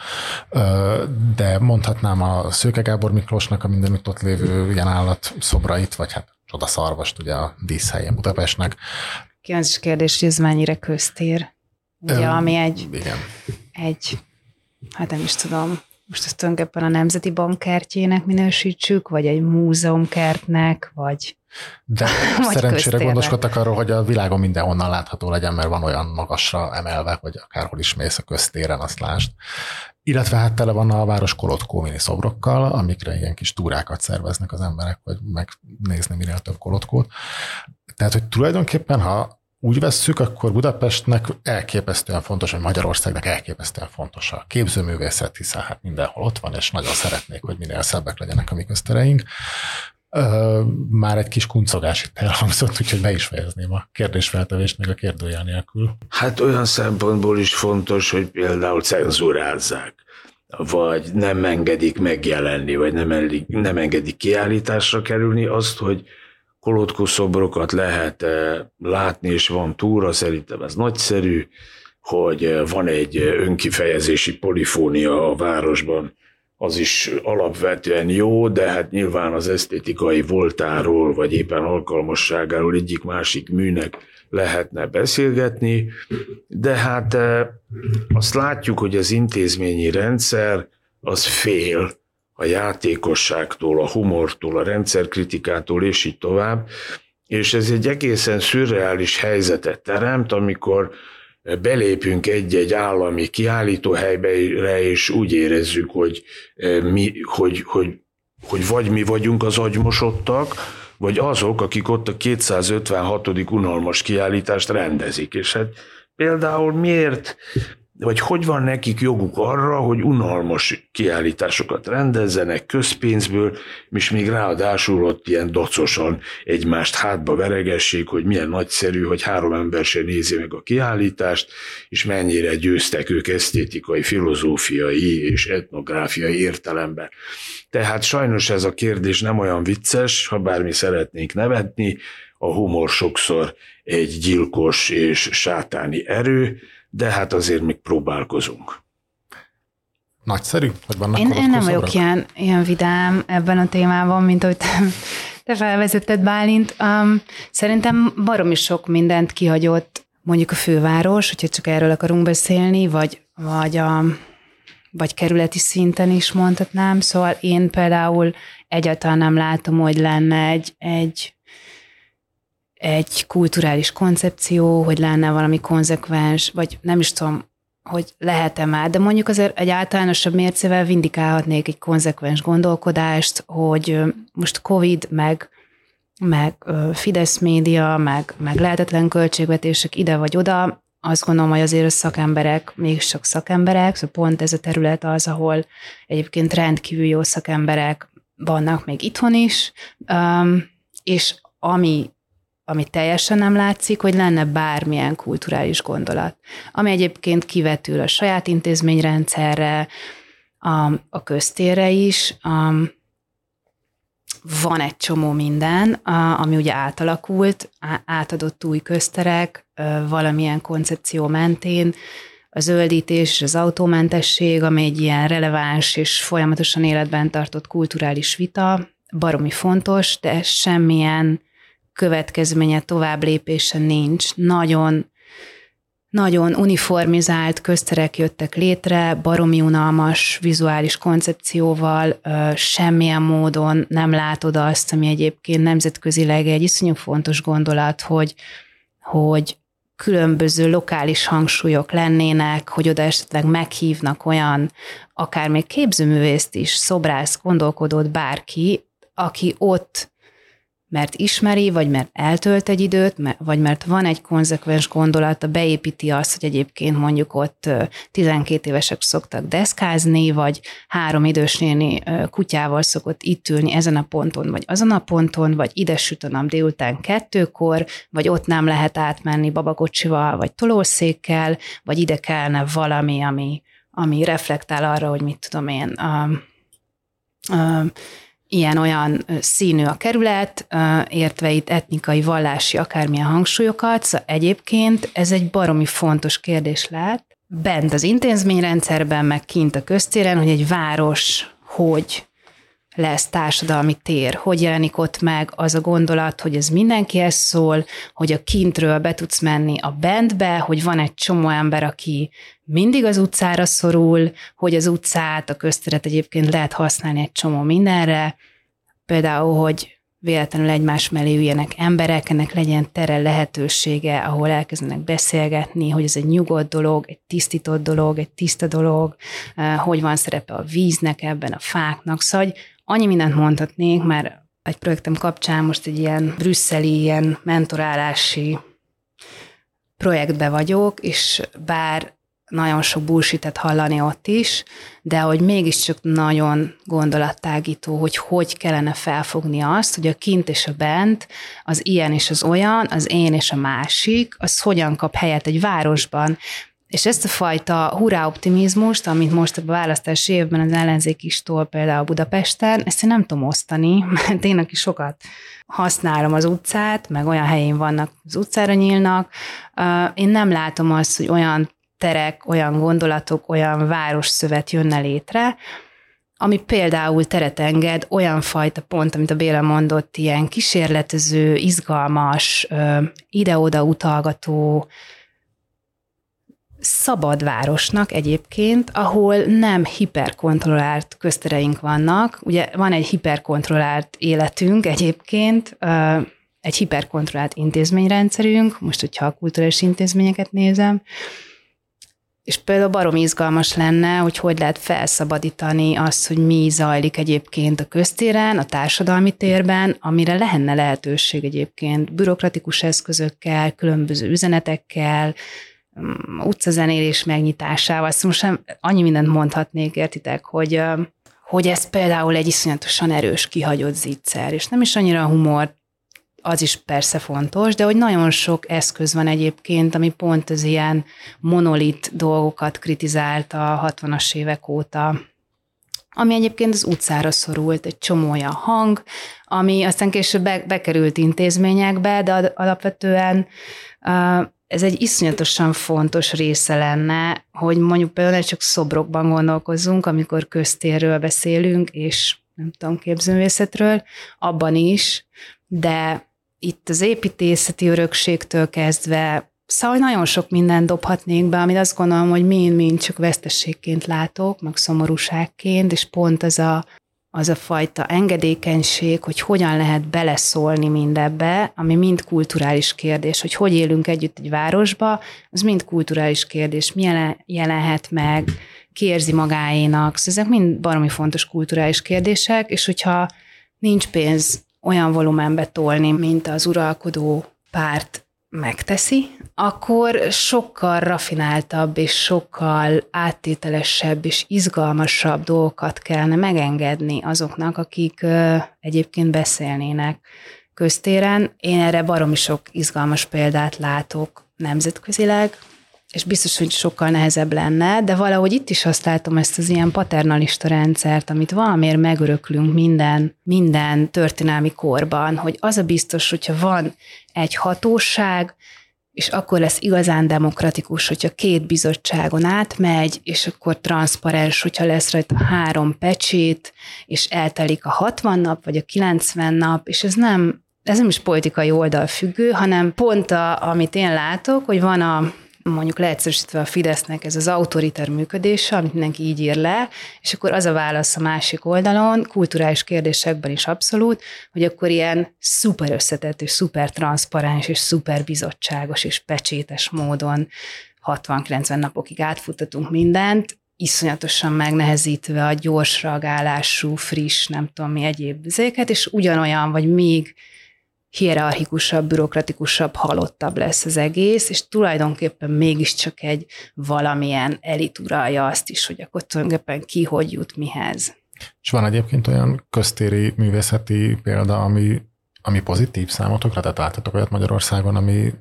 de mondhatnám a Szőke Gábor Miklósnak a mindenütt ott lévő ilyen állat szobrait, vagy hát csodaszarvast ugye a díszhelyén Budapestnek. Az is kérdés, hogy ez mennyire köztér, ugye, Öm, ami egy, egy, hát nem is tudom, most ezt tulajdonképpen a Nemzeti Bank kertjének minősítsük, vagy egy múzeumkertnek, vagy... De szerencsére köztérnek. Gondoskodtak arról, hogy a világon mindenhonnan látható legyen, mert van olyan magasra emelve, hogy akárhol is mész a köztéren, azt lásd. Illetve hát tele van a város kolotkó miniszobrokkal, amikre ilyen kis túrákat szerveznek az emberek, hogy megnézni minél több kolotkót. Tehát, hogy tulajdonképpen, ha úgy vesszük, akkor Budapestnek elképesztően fontos, vagy Magyarországnak elképesztően fontos a képzőművészet, hiszen hát mindenhol ott van, és nagyon szeretnék, hogy minél szebbek legyenek a mi köztereink. Már egy kis kuncogás itt elhangzott, úgyhogy be is fejezném a kérdésfeltevést még a kérdőjel nélkül. Hát olyan szempontból is fontos, hogy például cenzúrázzák, vagy nem engedik megjelenni, vagy nem, engedik, nem engedik kiállításra kerülni azt, hogy kolotkó szobrokat lehet látni, és van túra, szerintem ez nagyszerű, hogy van egy önkifejezési polifónia a városban, az is alapvetően jó, de hát nyilván az esztétikai voltáról, vagy éppen alkalmasságáról egyik-másik műnek lehetne beszélgetni, de hát azt látjuk, hogy az intézményi rendszer az fél a játékosságtól, a humortól, a rendszerkritikától, és így tovább, és ez egy egészen szürreális helyzetet teremt, amikor belépünk egy-egy állami kiállítóhelyre, és úgy érezzük, hogy, mi, hogy, hogy, hogy vagy mi vagyunk az agymosottak, vagy azok, akik ott a kétszázötvenhatodik unalmas kiállítást rendezik. És hát például miért, vagy hogy van nekik joguk arra, hogy unalmas kiállításokat rendezzenek közpénzből, és még ráadásul ott ilyen dacosan egymást hátba veregessék, hogy milyen nagyszerű, hogy három ember se nézi meg a kiállítást, és mennyire győztek ők esztétikai, filozófiai és etnográfiai értelemben. Tehát sajnos ez a kérdés nem olyan vicces, ha bár mi szeretnénk nevetni, a humor sokszor egy gyilkos és sátáni erő, de hát azért még próbálkozunk. Nagyszerű, hogy vannak én, én nem szobrak? Vagyok ilyen, ilyen vidám ebben a témában, mint ahogy te, te felvezetted, Bálint. Um, szerintem baromi sok mindent kihagyott mondjuk a főváros, hogyha csak erről akarunk beszélni, vagy, vagy, a, vagy kerületi szinten is mondhatnám. Szóval én például egyáltalán nem látom, hogy lenne egy... egy egy kulturális koncepció, hogy lenne valami konzekvens, vagy nem is tudom, hogy lehet-e már, de mondjuk azért egy általánosabb mércével vindikálhatnék egy konzekvens gondolkodást, hogy most Covid, meg, meg Fidesz média, meg, meg lehetetlen költségvetések ide vagy oda, azt gondolom, hogy azért a szakemberek mégis csak szakemberek, szóval pont ez a terület az, ahol egyébként rendkívül jó szakemberek vannak még itthon is, és ami ami teljesen nem látszik, hogy lenne bármilyen kulturális gondolat, ami egyébként kivetül a saját intézményrendszerre, a, a köztérre is. A, van egy csomó minden, a, ami ugye átalakult, átadott új közterek valamilyen koncepció mentén, a zöldítés és az autómentesség, ami egy ilyen releváns és folyamatosan életben tartott kulturális vita, baromi fontos, de semmilyen következménye, tovább lépése nincs. Nagyon, nagyon uniformizált közterek jöttek létre, baromi unalmas vizuális koncepcióval, semmilyen módon nem látod azt, ami egyébként nemzetközileg egy iszonyú fontos gondolat, hogy, hogy különböző lokális hangsúlyok lennének, hogy oda esetleg meghívnak olyan, akár még képzőművészt is, szobrász, gondolkodót, bárki, aki ott, mert ismeri, vagy mert eltölt egy időt, vagy mert van egy konzekvens gondolata, beépíti azt, hogy egyébként mondjuk ott tizenkét évesek szoktak deszkázni, vagy három idős néni kutyával szokott itt ülni ezen a ponton, vagy azon a ponton, vagy ide süt a nap délután kettőkor, vagy ott nem lehet átmenni babakocsival, vagy tolószékkel, vagy ide kellene valami, ami, ami reflektál arra, hogy mit tudom én... A, a, ilyen-olyan színű a kerület, értve itt etnikai, vallási, akármilyen hangsúlyokat, szóval egyébként ez egy baromi fontos kérdés lehet. Bent az intézményrendszerben, meg kint a köztéren, hogy egy város hogy lesz társadalmi tér, hogy jelenik ott meg az a gondolat, hogy ez mindenkihez szól, hogy a kintről be tudsz menni a bentbe, hogy van egy csomó ember, aki mindig az utcára szorul, hogy az utcát, a közteret egyébként lehet használni egy csomó mindenre, például, hogy véletlenül egymás mellé üljenek emberek, ennek legyen tere, lehetősége, ahol elkezdenek beszélgetni, hogy ez egy nyugodt dolog, egy tisztított dolog, egy tiszta dolog, hogy van szerepe a víznek ebben, a fáknak, szóval annyi mindent mondhatnék, mert egy projektem kapcsán most egy ilyen brüsszeli, ilyen mentorálási projektbe vagyok, és bár nagyon sok bullshit-et hallani ott is, de hogy mégiscsak nagyon gondolattágító, hogy hogy kellene felfogni azt, hogy a kint és a bent, az ilyen és az olyan, az én és a másik, az hogyan kap helyet egy városban. És ezt a fajta hurrá optimizmust, amit most a választási évben az ellenzékistól például Budapesten, ezt én nem tudom osztani, mert én, aki sokat használom az utcát, meg olyan helyén vannak, az utcára nyílnak, én nem látom azt, hogy olyan terek, olyan gondolatok, olyan városszövet jönne létre, ami például teret enged olyan fajta pont, amit a Béla mondott, ilyen kísérletező, izgalmas, ide-oda utalgató, szabad városnak egyébként, ahol nem hiperkontrollált köztereink vannak. Ugye van egy hiperkontrollált életünk egyébként, egy hiperkontrollált intézményrendszerünk, most, hogyha a kulturális intézményeket nézem, és például barom izgalmas lenne, hogy hogy lehet felszabadítani azt, hogy mi zajlik egyébként a köztéren, a társadalmi térben, amire lehenne lehetőség egyébként bürokratikus eszközökkel, különböző üzenetekkel, utcazenélés megnyitásával. Szóval most annyi mindent mondhatnék, értitek, hogy, hogy ez például egy iszonyatosan erős, kihagyott zicser, és nem is annyira a humor, az is persze fontos, de hogy nagyon sok eszköz van egyébként, ami pont az ilyen monolit dolgokat kritizált a hatvanas évek óta, ami egyébként az utcára szorult, egy csomó olyan hang, ami aztán később be, bekerült intézményekbe, de alapvetően ez egy iszonyatosan fontos része lenne, hogy mondjuk például csak szobrokban gondolkozzunk, amikor köztérről beszélünk, és nem tudom, képzőművészetről, abban is, de itt az építészeti örökségtől kezdve, szóval nagyon sok mindent dobhatnék be, amit azt gondolom, hogy mind-mind csak veszteségként látok, meg szomorúságként, és pont az a, az a fajta engedékenység, hogy hogyan lehet beleszólni mindebbe, ami mind kulturális kérdés, hogy hogy élünk együtt egy városba, az mind kulturális kérdés, mi jelen, jelenhet meg, ki érzi magáénak, szóval ezek mind baromi fontos kulturális kérdések, és hogyha nincs pénz olyan volumenbe tolni, mint az uralkodó párt megteszi, akkor sokkal rafináltabb és sokkal áttételesebb és izgalmasabb dolgokat kellene megengedni azoknak, akik egyébként beszélnének köztéren. Én erre baromi sok izgalmas példát látok nemzetközileg, és biztos, hogy sokkal nehezebb lenne, de valahogy itt is azt látom ezt az ilyen paternalista rendszert, amit valamiért megöröklünk minden, minden történelmi korban, hogy az a biztos, hogyha van egy hatóság, és akkor lesz igazán demokratikus, hogyha két bizottságon átmegy, és akkor transzparens, hogyha lesz rajta három pecsét, és eltelik a hatvan nap, vagy a kilencven nap, és ez nem, ez nem is politikai oldal függő, hanem pont a, amit én látok, hogy van a mondjuk leegyszerűsítve a Fidesznek ez az autoriter működése, amit mindenki így ír le, és akkor az a válasz a másik oldalon, kulturális kérdésekben is abszolút, hogy akkor ilyen szuper összetett és szuper transzparens és szuper bizottságos és pecsétes módon hatvan-kilencven napokig átfuttatunk mindent, iszonyatosan megnehezítve a gyors reagálású, friss, nem tudom mi egyéb üzéket, és ugyanolyan, vagy még hierarchikusabb, bürokratikusabb, halottabb lesz az egész, és tulajdonképpen mégiscsak egy valamilyen elit uralja azt is, hogy akkor tulajdonképpen ki, hogy jut, mihez. És van egyébként olyan köztéri művészeti példa, ami, ami pozitív számotokra, tehát láttatok olyat Magyarországon, ami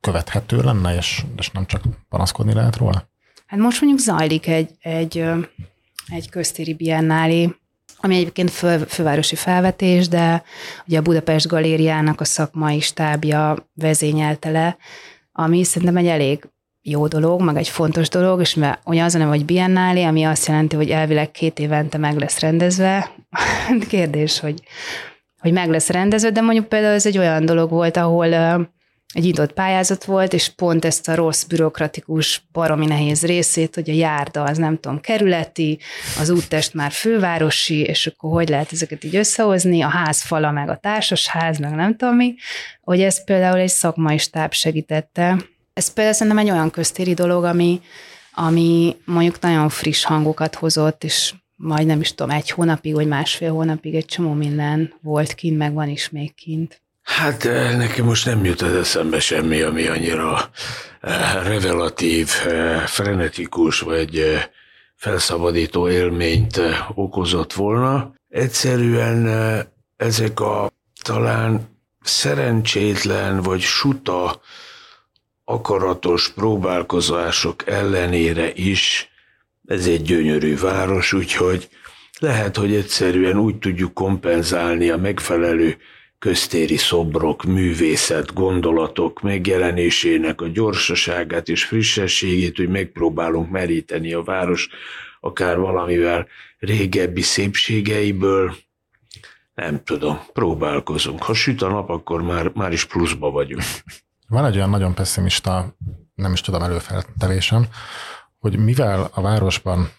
követhető lenne, és, és nem csak panaszkodni lehet róla? Hát most mondjuk zajlik egy, egy, egy köztéri biennáli, ami egyébként fő, fővárosi felvetés, de ugye a Budapest Galériának a szakmai stábja vezényelte le, ami szerintem egy elég jó dolog, meg egy fontos dolog, és olyan az a neve, hogy biennáli, ami azt jelenti, hogy elvileg két évente meg lesz rendezve. Kérdés, hogy, hogy meg lesz rendezve, de mondjuk például ez egy olyan dolog volt, ahol egy nyitott pályázat volt, és pont ezt a rossz, bürokratikus, baromi nehéz részét, hogy a járda az nem tudom, kerületi, az úttest már fővárosi, és akkor hogy lehet ezeket így összehozni, a házfala, meg a társasház, meg nem tudom mi, hogy ez például egy szakmai stáb segítette. Ez például szerintem egy olyan köztéri dolog, ami, ami mondjuk nagyon friss hangokat hozott, és majd nem is tudom, egy hónapig, vagy másfél hónapig egy csomó minden volt kint, meg van is még kint. Hát nekem most nem jut az eszembe semmi, ami annyira revelatív, frenetikus vagy felszabadító élményt okozott volna. Egyszerűen ezek a talán szerencsétlen vagy suta akaratos próbálkozások ellenére is ez egy gyönyörű város, úgyhogy lehet, hogy egyszerűen úgy tudjuk kompenzálni a megfelelő köztéri szobrok, művészet, gondolatok megjelenésének a gyorsaságát és frissességét, hogy megpróbálunk meríteni a város akár valamivel régebbi szépségeiből. Nem tudom, próbálkozunk. Ha süt a nap, akkor már, már is pluszba vagyunk. Van egy olyan nagyon pessimista, nem is tudom, előfeltevésem, hogy mivel a városban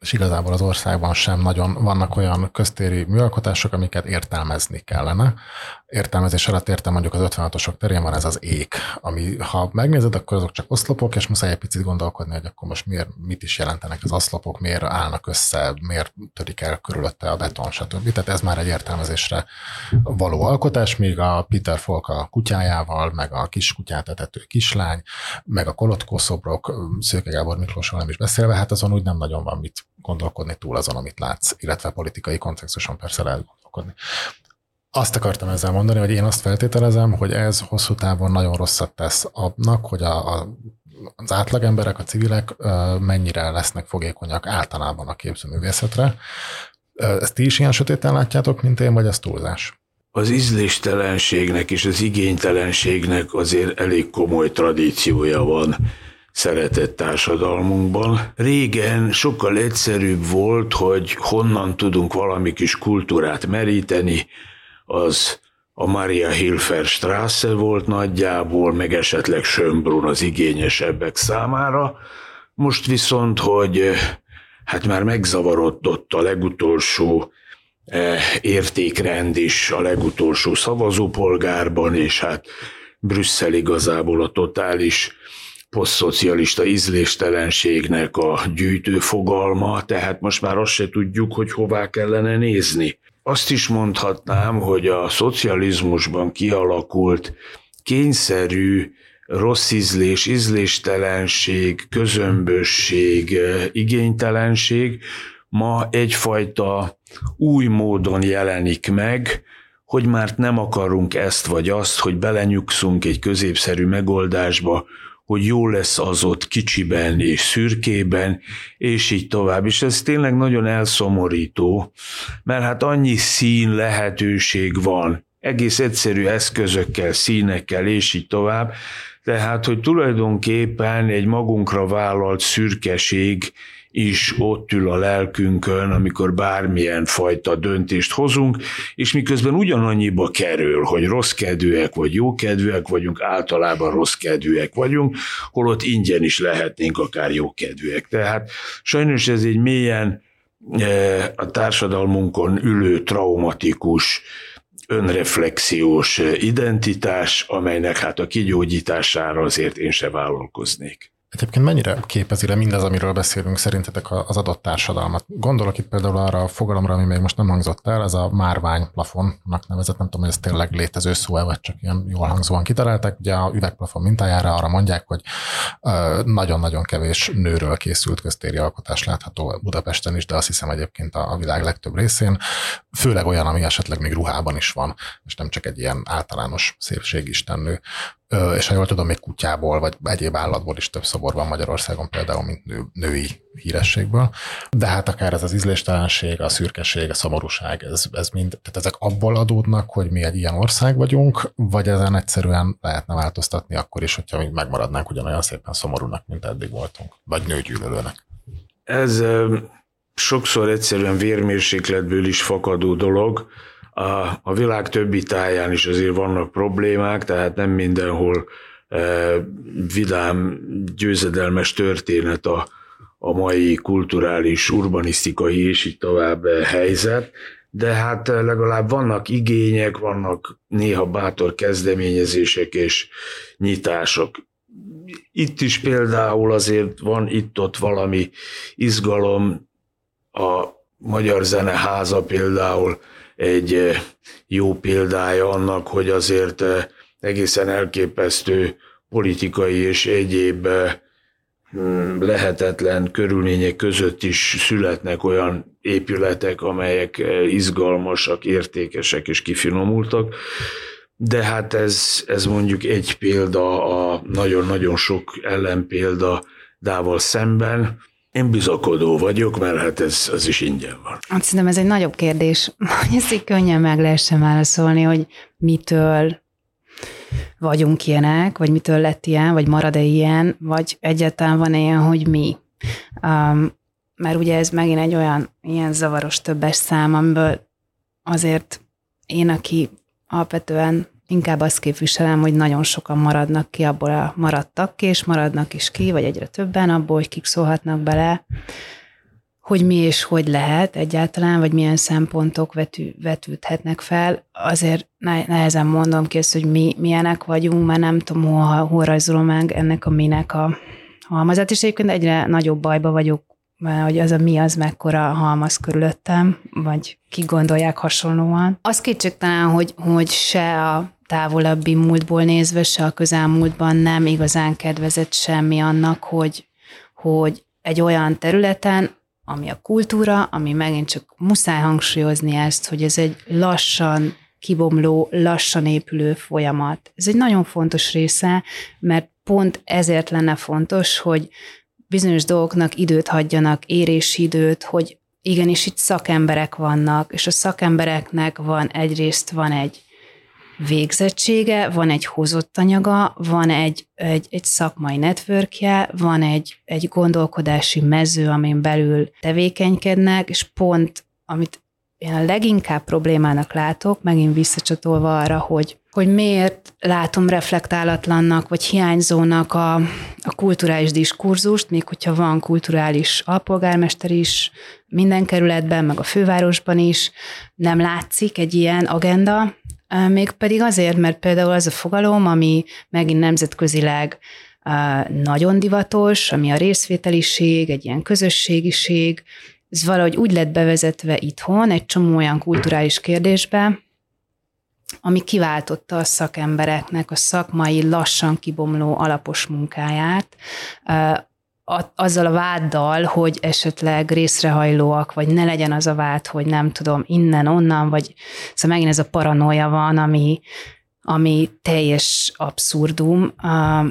és igazából az országban sem nagyon vannak olyan köztéri műalkotások, amiket értelmezni kellene. Értelmezés alatt értem mondjuk az ötvenhatosok terén van ez az ék, ami ha megnézed, akkor azok csak oszlopok, és muszáj egy picit gondolkodni, hogy akkor most miért, mit is jelentenek az oszlopok, miért állnak össze, miért törik el körülötte a beton, stb. Tehát ez már egy értelmezésre való alkotás, míg a Peter Folka kutyájával, meg a kis kutyát etető kislány, meg a kolotkó szobrok, Szőke Gábor Miklósról nem is beszélve, hát azon úgy nem nagyon van mit gondolkodni túl azon, amit látsz, illetve politikai kontextuson persze lehet gondolkodni. Azt akartam ezzel mondani, hogy én azt feltételezem, hogy ez hosszú távon nagyon rosszat tesz annak, hogy a, a, az átlagemberek, a civilek mennyire lesznek fogékonyak általában a képzőművészetre. Ezt ti is ilyen sötéten látjátok, mint én, vagy ez túlzás? Az ízléstelenségnek és az igénytelenségnek azért elég komoly tradíciója van szeretett társadalmunkban. Régen sokkal egyszerűbb volt, hogy honnan tudunk valami kis kultúrát meríteni, az a Maria Hilfer Straße volt nagyjából, meg esetleg Schönbrunn az igényesebbek számára. Most viszont, hogy hát már megzavarodott a legutolsó értékrend is a legutolsó szavazópolgárban, és hát Brüsszel igazából a totális posztszocialista ízléstelenségnek a gyűjtő fogalma, tehát most már azt se tudjuk, hogy hová kellene nézni. Azt is mondhatnám, hogy a szocializmusban kialakult kényszerű rossz ízlés, ízléstelenség, közömbösség, igénytelenség ma egyfajta új módon jelenik meg, hogy már nem akarunk ezt vagy azt, hogy belenyugszunk egy középszerű megoldásba, hogy jó lesz az ott kicsiben és szürkében, és így tovább. És ez tényleg nagyon elszomorító, mert hát annyi szín lehetőség van, egész egyszerű eszközökkel, színekkel, és így tovább. Tehát, hogy tulajdonképpen egy magunkra vállalt szürkeség is ott ül a lelkünkön, amikor bármilyen fajta döntést hozunk, és miközben ugyanannyiba kerül, hogy rossz kedvűek vagy jó kedvűek vagyunk, általában rossz kedvűek vagyunk, holott ingyen is lehetnénk akár jó kedvűek. Tehát sajnos ez egy mélyen a társadalmunkon ülő traumatikus, önreflexiós identitás, amelynek hát a kigyógyítására azért én se vállalkoznék. Egyébként mennyire képezi le mindez, amiről beszélünk, szerintetek az adott társadalmat? Gondolok itt például arra a fogalomra, ami még most nem hangzott el, ez a márványplafonnak nevezett, nem tudom, hogy ez tényleg létező szó-e, vagy csak ilyen jól hangzóan kitalálták. Ugye a üvegplafon mintájára arra mondják, hogy nagyon-nagyon kevés nőről készült köztéri alkotás látható Budapesten is, de azt hiszem egyébként a világ legtöbb részén, főleg olyan, ami esetleg még ruhában is van, és nem csak egy ilyen általános szépségistennő. És ha jól tudom, még kutyából, vagy egyéb állatból is több szobor van Magyarországon, például, mint nő, női hírességből. De hát akár ez az ízléstelenség, a szürkeség, a szomorúság, ez, ez mind, tehát ezek abból adódnak, hogy mi egy ilyen ország vagyunk, vagy ezen egyszerűen lehetne változtatni akkor is, hogyha mi megmaradnánk ugyanolyan szépen szomorúnak, mint eddig voltunk, vagy nőgyűlölőnek. Ez sokszor egyszerűen vérmérsékletből is fakadó dolog. A, a világ többi táján is azért vannak problémák, tehát nem mindenhol eh, vidám, győzedelmes történet a, a mai kulturális, urbanisztikai és így tovább eh, helyzet, de hát legalább vannak igények, vannak néha bátor kezdeményezések és nyitások. Itt is például azért van itt-ott valami izgalom, a Magyar Zeneháza például egy jó példája annak, hogy azért egészen elképesztő politikai és egyéb lehetetlen körülmények között is születnek olyan épületek, amelyek izgalmasak, értékesek és kifinomultak. De hát ez, ez mondjuk egy példa, a nagyon-nagyon sok ellenpéldával szemben. Én bizakodó vagyok, mert hát ez az is ingyen van. Hát szerintem ez egy nagyobb kérdés, hogy ezt így könnyen meg lehessen válaszolni, hogy mitől vagyunk ilyenek, vagy mitől lett ilyen, vagy marad-e ilyen, vagy egyáltalán van-e ilyen, hogy mi. Um, mert ugye ez megint egy olyan ilyen zavaros többes szám, amiből azért én, aki alapvetően inkább azt képviselem, hogy nagyon sokan maradnak ki, abból a maradtak ki, és maradnak is ki, vagy egyre többen abból, hogy kik szólhatnak bele, hogy mi és hogy lehet egyáltalán, vagy milyen szempontok vetű, vetődhetnek fel. Azért nehezen mondom ki ezt, hogy mi milyenek vagyunk, mert nem tudom, hol, hol rajzolom meg ennek a minek a halmazát, és egyébként egyre nagyobb bajba vagyok, hogy az a mi az mekkora halmaz körülöttem, vagy kik gondolják hasonlóan. Az kétségtelen, hogy, hogy se a távolabbi múltból nézve, se a közelmúltban nem igazán kedvezett semmi annak, hogy, hogy egy olyan területen, ami a kultúra, ami megint csak muszáj hangsúlyozni ezt, hogy ez egy lassan kibomló, lassan épülő folyamat. Ez egy nagyon fontos része, mert pont ezért lenne fontos, hogy bizonyos dolgoknak időt hagyjanak, érési időt, hogy igenis itt szakemberek vannak, és a szakembereknek van egyrészt van egy végzettsége, van egy hozott anyaga, van egy, egy, egy szakmai networkje, van egy, egy gondolkodási mező, amin belül tevékenykednek, és pont, amit én a leginkább problémának látok, megint visszacsatolva arra, hogy hogy miért látom reflektálatlannak, vagy hiányzónak a, a kulturális diskurzust, még hogyha van kulturális alpolgármester is minden kerületben, meg a fővárosban is, nem látszik egy ilyen agenda, még pedig azért, mert például az a fogalom, ami megint nemzetközileg nagyon divatos, ami a részvételiség, egy ilyen közösségiség, ez valahogy úgy lett bevezetve itthon egy csomó olyan kulturális kérdésbe, ami kiváltotta a szakembereknek a szakmai, lassan kibomló alapos munkáját, azzal a váddal, hogy esetleg részrehajlóak, vagy ne legyen az a vád, hogy nem tudom, innen, onnan, vagy szóval megint ez a paranoia van, ami, ami teljes abszurdum,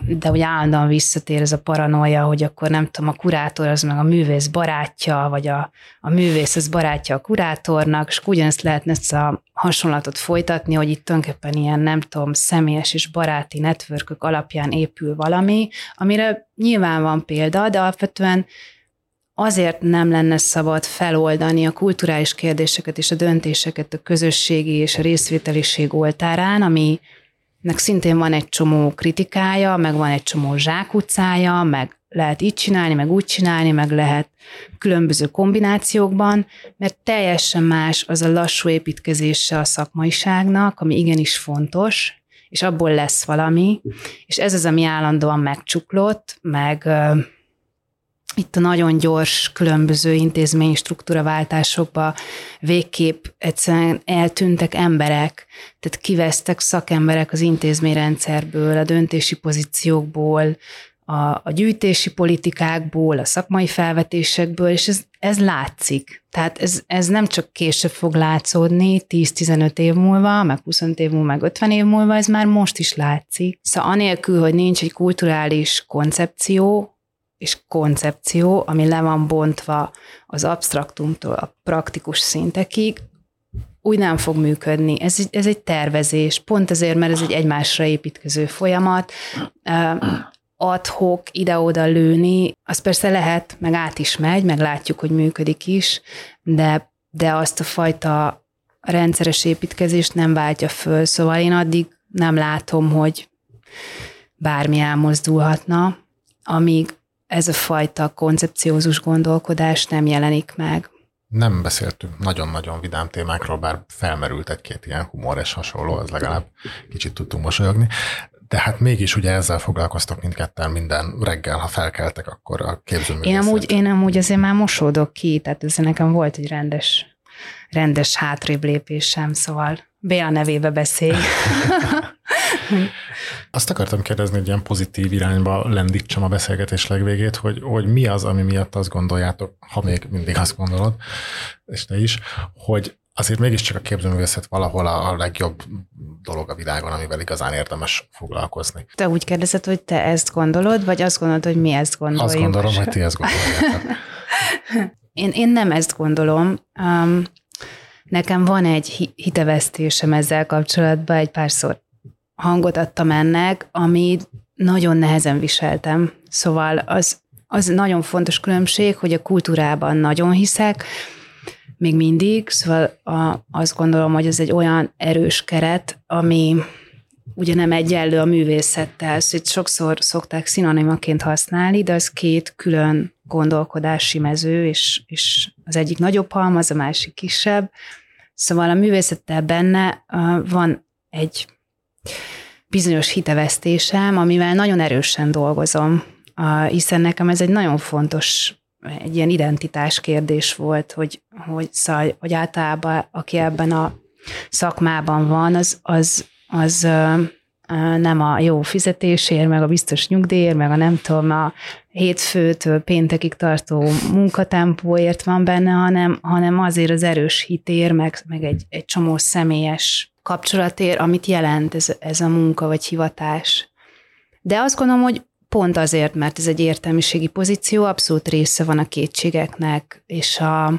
de ugye állandóan visszatér ez a paranoia, hogy akkor nem tudom, a kurátor az meg a művész barátja, vagy a, a művész az barátja a kurátornak, és ugyanezt lehetne ezt a hasonlatot folytatni, hogy itt tulajdonképpen ilyen, nem tudom, személyes és baráti networkök alapján épül valami, amire nyilván van példa, de alapvetően azért nem lenne szabad feloldani a kulturális kérdéseket és a döntéseket a közösségi és a részvételiség oltárán, aminek szintén van egy csomó kritikája, meg van egy csomó zsákutcája, meg lehet így csinálni, meg úgy csinálni, meg lehet különböző kombinációkban, mert teljesen más az a lassú építkezése a szakmaiságnak, ami igenis fontos, és abból lesz valami, és ez az, ami állandóan megcsuklott, meg uh, itt a nagyon gyors különböző intézmény struktúraváltásokba végképp egyszerűen eltűntek emberek, tehát kivesztek szakemberek az intézményrendszerből, a döntési pozíciókból, a, a gyűjtési politikákból, a szakmai felvetésekből, és ez, ez látszik. Tehát ez, ez nem csak később fog látszódni, tíz-tizenöt év múlva, meg huszonöt év múlva, meg ötven év múlva, ez már most is látszik. Szóval anélkül, hogy nincs egy kulturális koncepció, és koncepció, ami le van bontva az absztraktumtól a praktikus szintekig, úgy nem fog működni. Ez egy, ez egy tervezés, pont azért, mert ez egy egymásra építkező folyamat, ad-hoc ide-oda lőni, az persze lehet, meg át is megy, meg látjuk, hogy működik is, de, de azt a fajta rendszeres építkezést nem váltja föl, szóval én addig nem látom, hogy bármi elmozdulhatna, amíg ez a fajta koncepciózus gondolkodás nem jelenik meg. Nem beszéltünk nagyon-nagyon vidám témákról, bár felmerült egy-két ilyen humor és hasonló, az legalább kicsit tudtunk mosolyogni. De hát mégis ugye ezzel foglalkoztak mindketten minden reggel, ha felkeltek, akkor a képzőművészet. Én amúgy azért már mosódok ki, tehát ez nekem volt egy rendes, rendes hátrébb lépésem, szóval Béla nevébe beszélj. Azt akartam kérdezni, hogy ilyen pozitív irányba lendítsam a beszélgetés legvégét, hogy, hogy mi az, ami miatt azt gondoljátok, ha még mindig azt gondolod, és te is, hogy azért mégiscsak a képzőművészet valahol a legjobb dolog a világon, amivel igazán érdemes foglalkozni. Te úgy kérdezed, hogy te ezt gondolod, vagy azt gondolod, hogy mi ezt gondoljuk? Azt gondolom, hogy ti ezt gondoljátok. én, én nem ezt gondolom. Um, nekem van egy hitevesztésem ezzel kapcsolatban, egy párszor hangot adtam ennek, amit nagyon nehezen viseltem. Szóval az, az nagyon fontos különbség, hogy a kultúrában nagyon hiszek, még mindig, szóval a, azt gondolom, hogy ez egy olyan erős keret, ami ugye nem egyenlő a művészettel, szóval sokszor szokták szinonimaként használni, de az két külön gondolkodási mező, és, és az egyik nagyobb halmaz, a másik kisebb. Szóval a művészettel benne van egy bizonyos hitevesztésem, amivel nagyon erősen dolgozom, hiszen nekem ez egy nagyon fontos egy ilyen identitás kérdés volt, hogy, hogy, szaj, hogy általában aki ebben a szakmában van, az, az, az ö, ö, nem a jó fizetésért, meg a biztos nyugdíjért, meg a nem tudom, a hétfőtől péntekig tartó munkatempóért van benne, hanem, hanem azért az erős hitér, meg, meg egy, egy csomó személyes kapcsolatér, amit jelent ez, ez a munka vagy hivatás. De azt gondolom, hogy pont azért, mert ez egy értelmiségi pozíció, abszolút része van a kétségeknek, és a,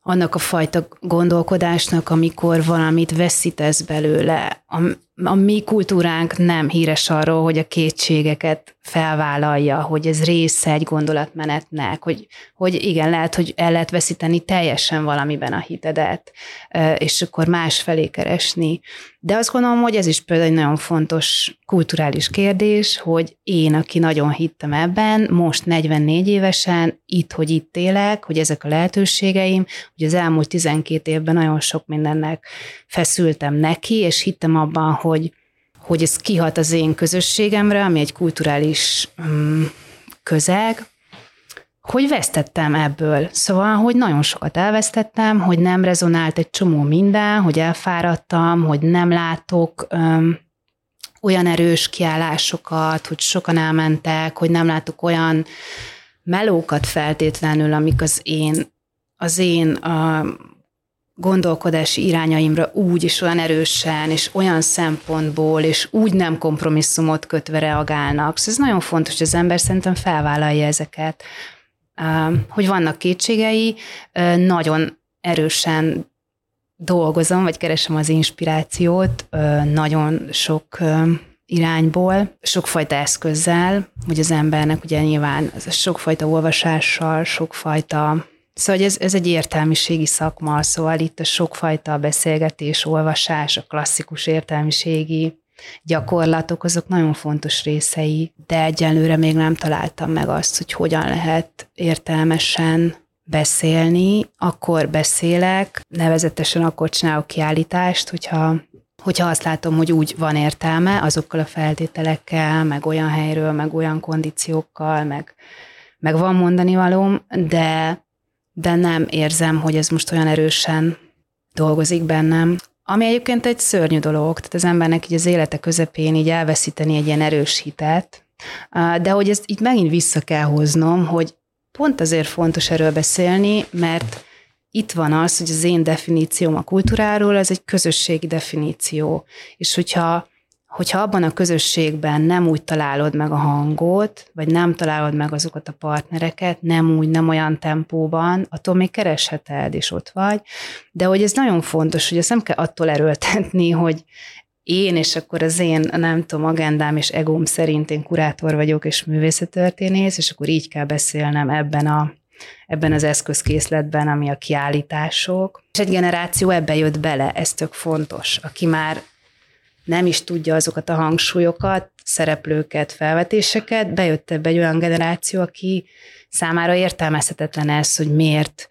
annak a fajta gondolkodásnak, amikor valamit veszítesz belőle. A, a mi kultúránk nem híres arról, hogy a kétségeket felvállalja, hogy ez része egy gondolatmenetnek, hogy, hogy igen, lehet, hogy el lehet veszíteni teljesen valamiben a hitedet, és akkor másfelé keresni. De azt gondolom, hogy ez is például egy nagyon fontos kulturális kérdés, hogy én, aki nagyon hittem ebben, most negyvennégy évesen, itt, hogy itt élek, hogy ezek a lehetőségeim, hogy az elmúlt tizenkét évben nagyon sok mindennek feszültem neki, és hittem abban, hogy, hogy ez kihat az én közösségemre, ami egy kulturális mm, közeg, hogy vesztettem ebből. Szóval, hogy nagyon sokat elvesztettem, hogy nem rezonált egy csomó minden, hogy elfáradtam, hogy nem látok öm, olyan erős kiállásokat, hogy sokan elmentek, hogy nem látok olyan melókat feltétlenül, amik az én, az én a gondolkodási irányaimra úgy és olyan erősen, és olyan szempontból, és úgy nem kompromisszumot kötve reagálnak. Szóval ez nagyon fontos, hogy az ember szerintem felvállalja ezeket. Hogy vannak kétségei, nagyon erősen dolgozom, vagy keresem az inspirációt, nagyon sok irányból, sokfajta eszközzel, hogy az embernek ugye nyilván sokfajta olvasással, sokfajta, szóval ez, ez egy értelmiségi szakma, szóval itt a sokfajta beszélgetés, olvasás, a klasszikus értelmiségi gyakorlatok, azok nagyon fontos részei, de egyelőre még nem találtam meg azt, hogy hogyan lehet értelmesen beszélni, akkor beszélek, nevezetesen akkor csinálok kiállítást, hogyha, hogyha azt látom, hogy úgy van értelme, azokkal a feltételekkel, meg olyan helyről, meg olyan kondíciókkal, meg, meg van mondani valóm, de, de nem érzem, hogy ez most olyan erősen dolgozik bennem. Ami egyébként egy szörnyű dolog, tehát az embernek így az élete közepén így elveszíteni egy ilyen erős hitet, de hogy ezt így megint vissza kell hoznom, hogy pont azért fontos erről beszélni, mert itt van az, hogy az én definícióm a kultúráról, ez egy közösségi definíció, és hogyha, hogyha abban a közösségben nem úgy találod meg a hangot, vagy nem találod meg azokat a partnereket, nem úgy, nem olyan tempóban, attól még keresheted, és ott vagy, de hogy ez nagyon fontos, hogy ezt nem kell attól erőltetni, hogy én, és akkor az én, nem tudom, agendám és egóm szerint én kurátor vagyok, és művészettörténész, és akkor így kell beszélnem ebben, a, ebben az eszközkészletben, ami a kiállítások. És egy generáció ebbe jött bele, ez tök fontos, aki már nem is tudja azokat a hangsúlyokat, szereplőket, felvetéseket, bejött ebbe egy olyan generáció, aki számára értelmezhetetlen ez, hogy miért,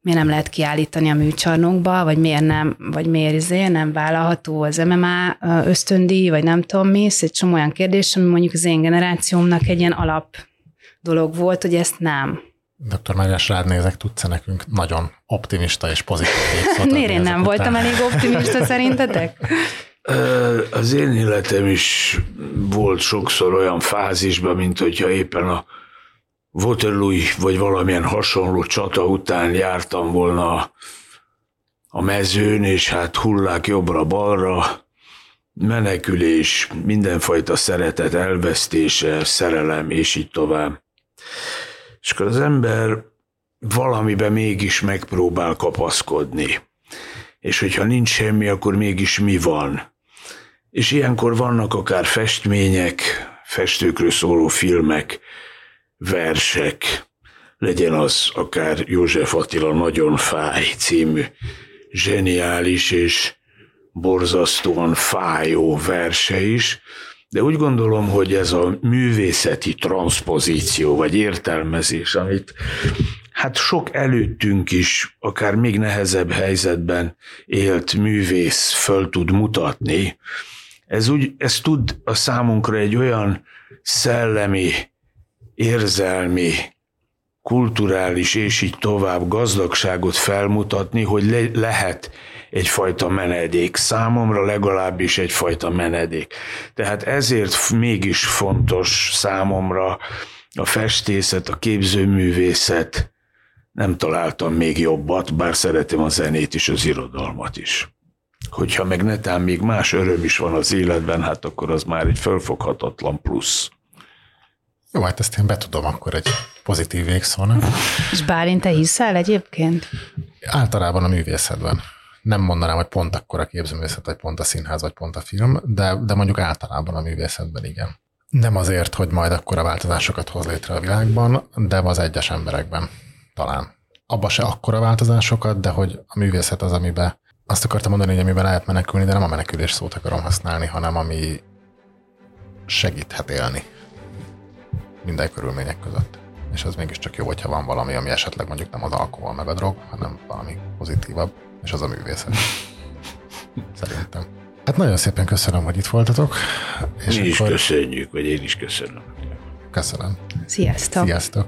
miért nem lehet kiállítani a műcsarnokba, vagy miért nem, vagy miért izé, nem vállalható az em em á ösztöndíj, vagy nem tudom mi, ez egy csomó olyan kérdés, ami mondjuk az én generációmnak egy ilyen alap dolog volt, hogy ezt nem. doktor Máriás, rád nézek, tudsz-e nekünk nagyon optimista és pozitív szót? Miért én nem voltam elég optimista szerintetek? Az én életem is volt sokszor olyan fázisban, mint hogyha éppen a Waterloo vagy valamilyen hasonló csata után jártam volna a mezőn, és hát hullák jobbra-balra, menekülés, mindenfajta szeretet elvesztése, szerelem, és így tovább. És akkor az ember valamiben mégis megpróbál kapaszkodni. És hogyha nincs semmi, akkor mégis mi van? És ilyenkor vannak akár festmények, festőkről szóló filmek, versek, legyen az akár József Attila Nagyon fáj című zseniális és borzasztóan fájó verse is, de úgy gondolom, hogy ez a művészeti transzpozíció vagy értelmezés, amit hát sok előttünk is, akár még nehezebb helyzetben élt művész föl tud mutatni, ez, úgy, ez tud a számunkra egy olyan szellemi, érzelmi, kulturális és így tovább gazdagságot felmutatni, hogy le- lehet egyfajta menedék. Számomra legalábbis egyfajta menedék. Tehát ezért mégis fontos számomra a festészet, a képzőművészet, nem találtam még jobbat, bár szeretem a zenét is, az irodalmat is. Hogyha meg netán még más öröm is van az életben, hát akkor az már egy felfoghatatlan plusz. Jó, hát ezt én betudom akkor egy pozitív végszónak. És Bálint, te hiszel egyébként? Általában a művészetben. Nem mondanám, hogy pont akkor a képzőművészet, vagy pont a színház, vagy pont a film, de, de mondjuk általában a művészetben igen. Nem azért, hogy majd akkor a változásokat hoz létre a világban, de az egyes emberekben talán. Abba se akkora változásokat, de hogy a művészet az, amiben azt akartam mondani, hogy amiben lehet menekülni, de nem a menekülés szót akarom használni, hanem ami segíthet élni minden körülmények között. És az mégiscsak jó, hogyha van valami, ami esetleg mondjuk nem az alkohol meg a drog, hanem valami pozitívabb, és az a művészet. Szerintem. Hát nagyon szépen köszönöm, hogy itt voltatok. És mi akkor... is köszönjük, vagy én is köszönöm. Köszönöm. Sziasztok. Sziasztok.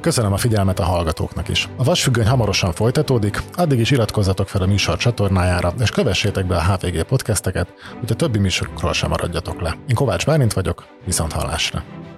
Köszönöm a figyelmet a hallgatóknak is. A Vasfüggöny hamarosan folytatódik, addig is iratkozzatok fel a műsor csatornájára, és kövessétek be a há vé gé podcasteket, hogy a többi műsorokról sem maradjatok le. Én Kovács Bálint vagyok, viszont hallásra!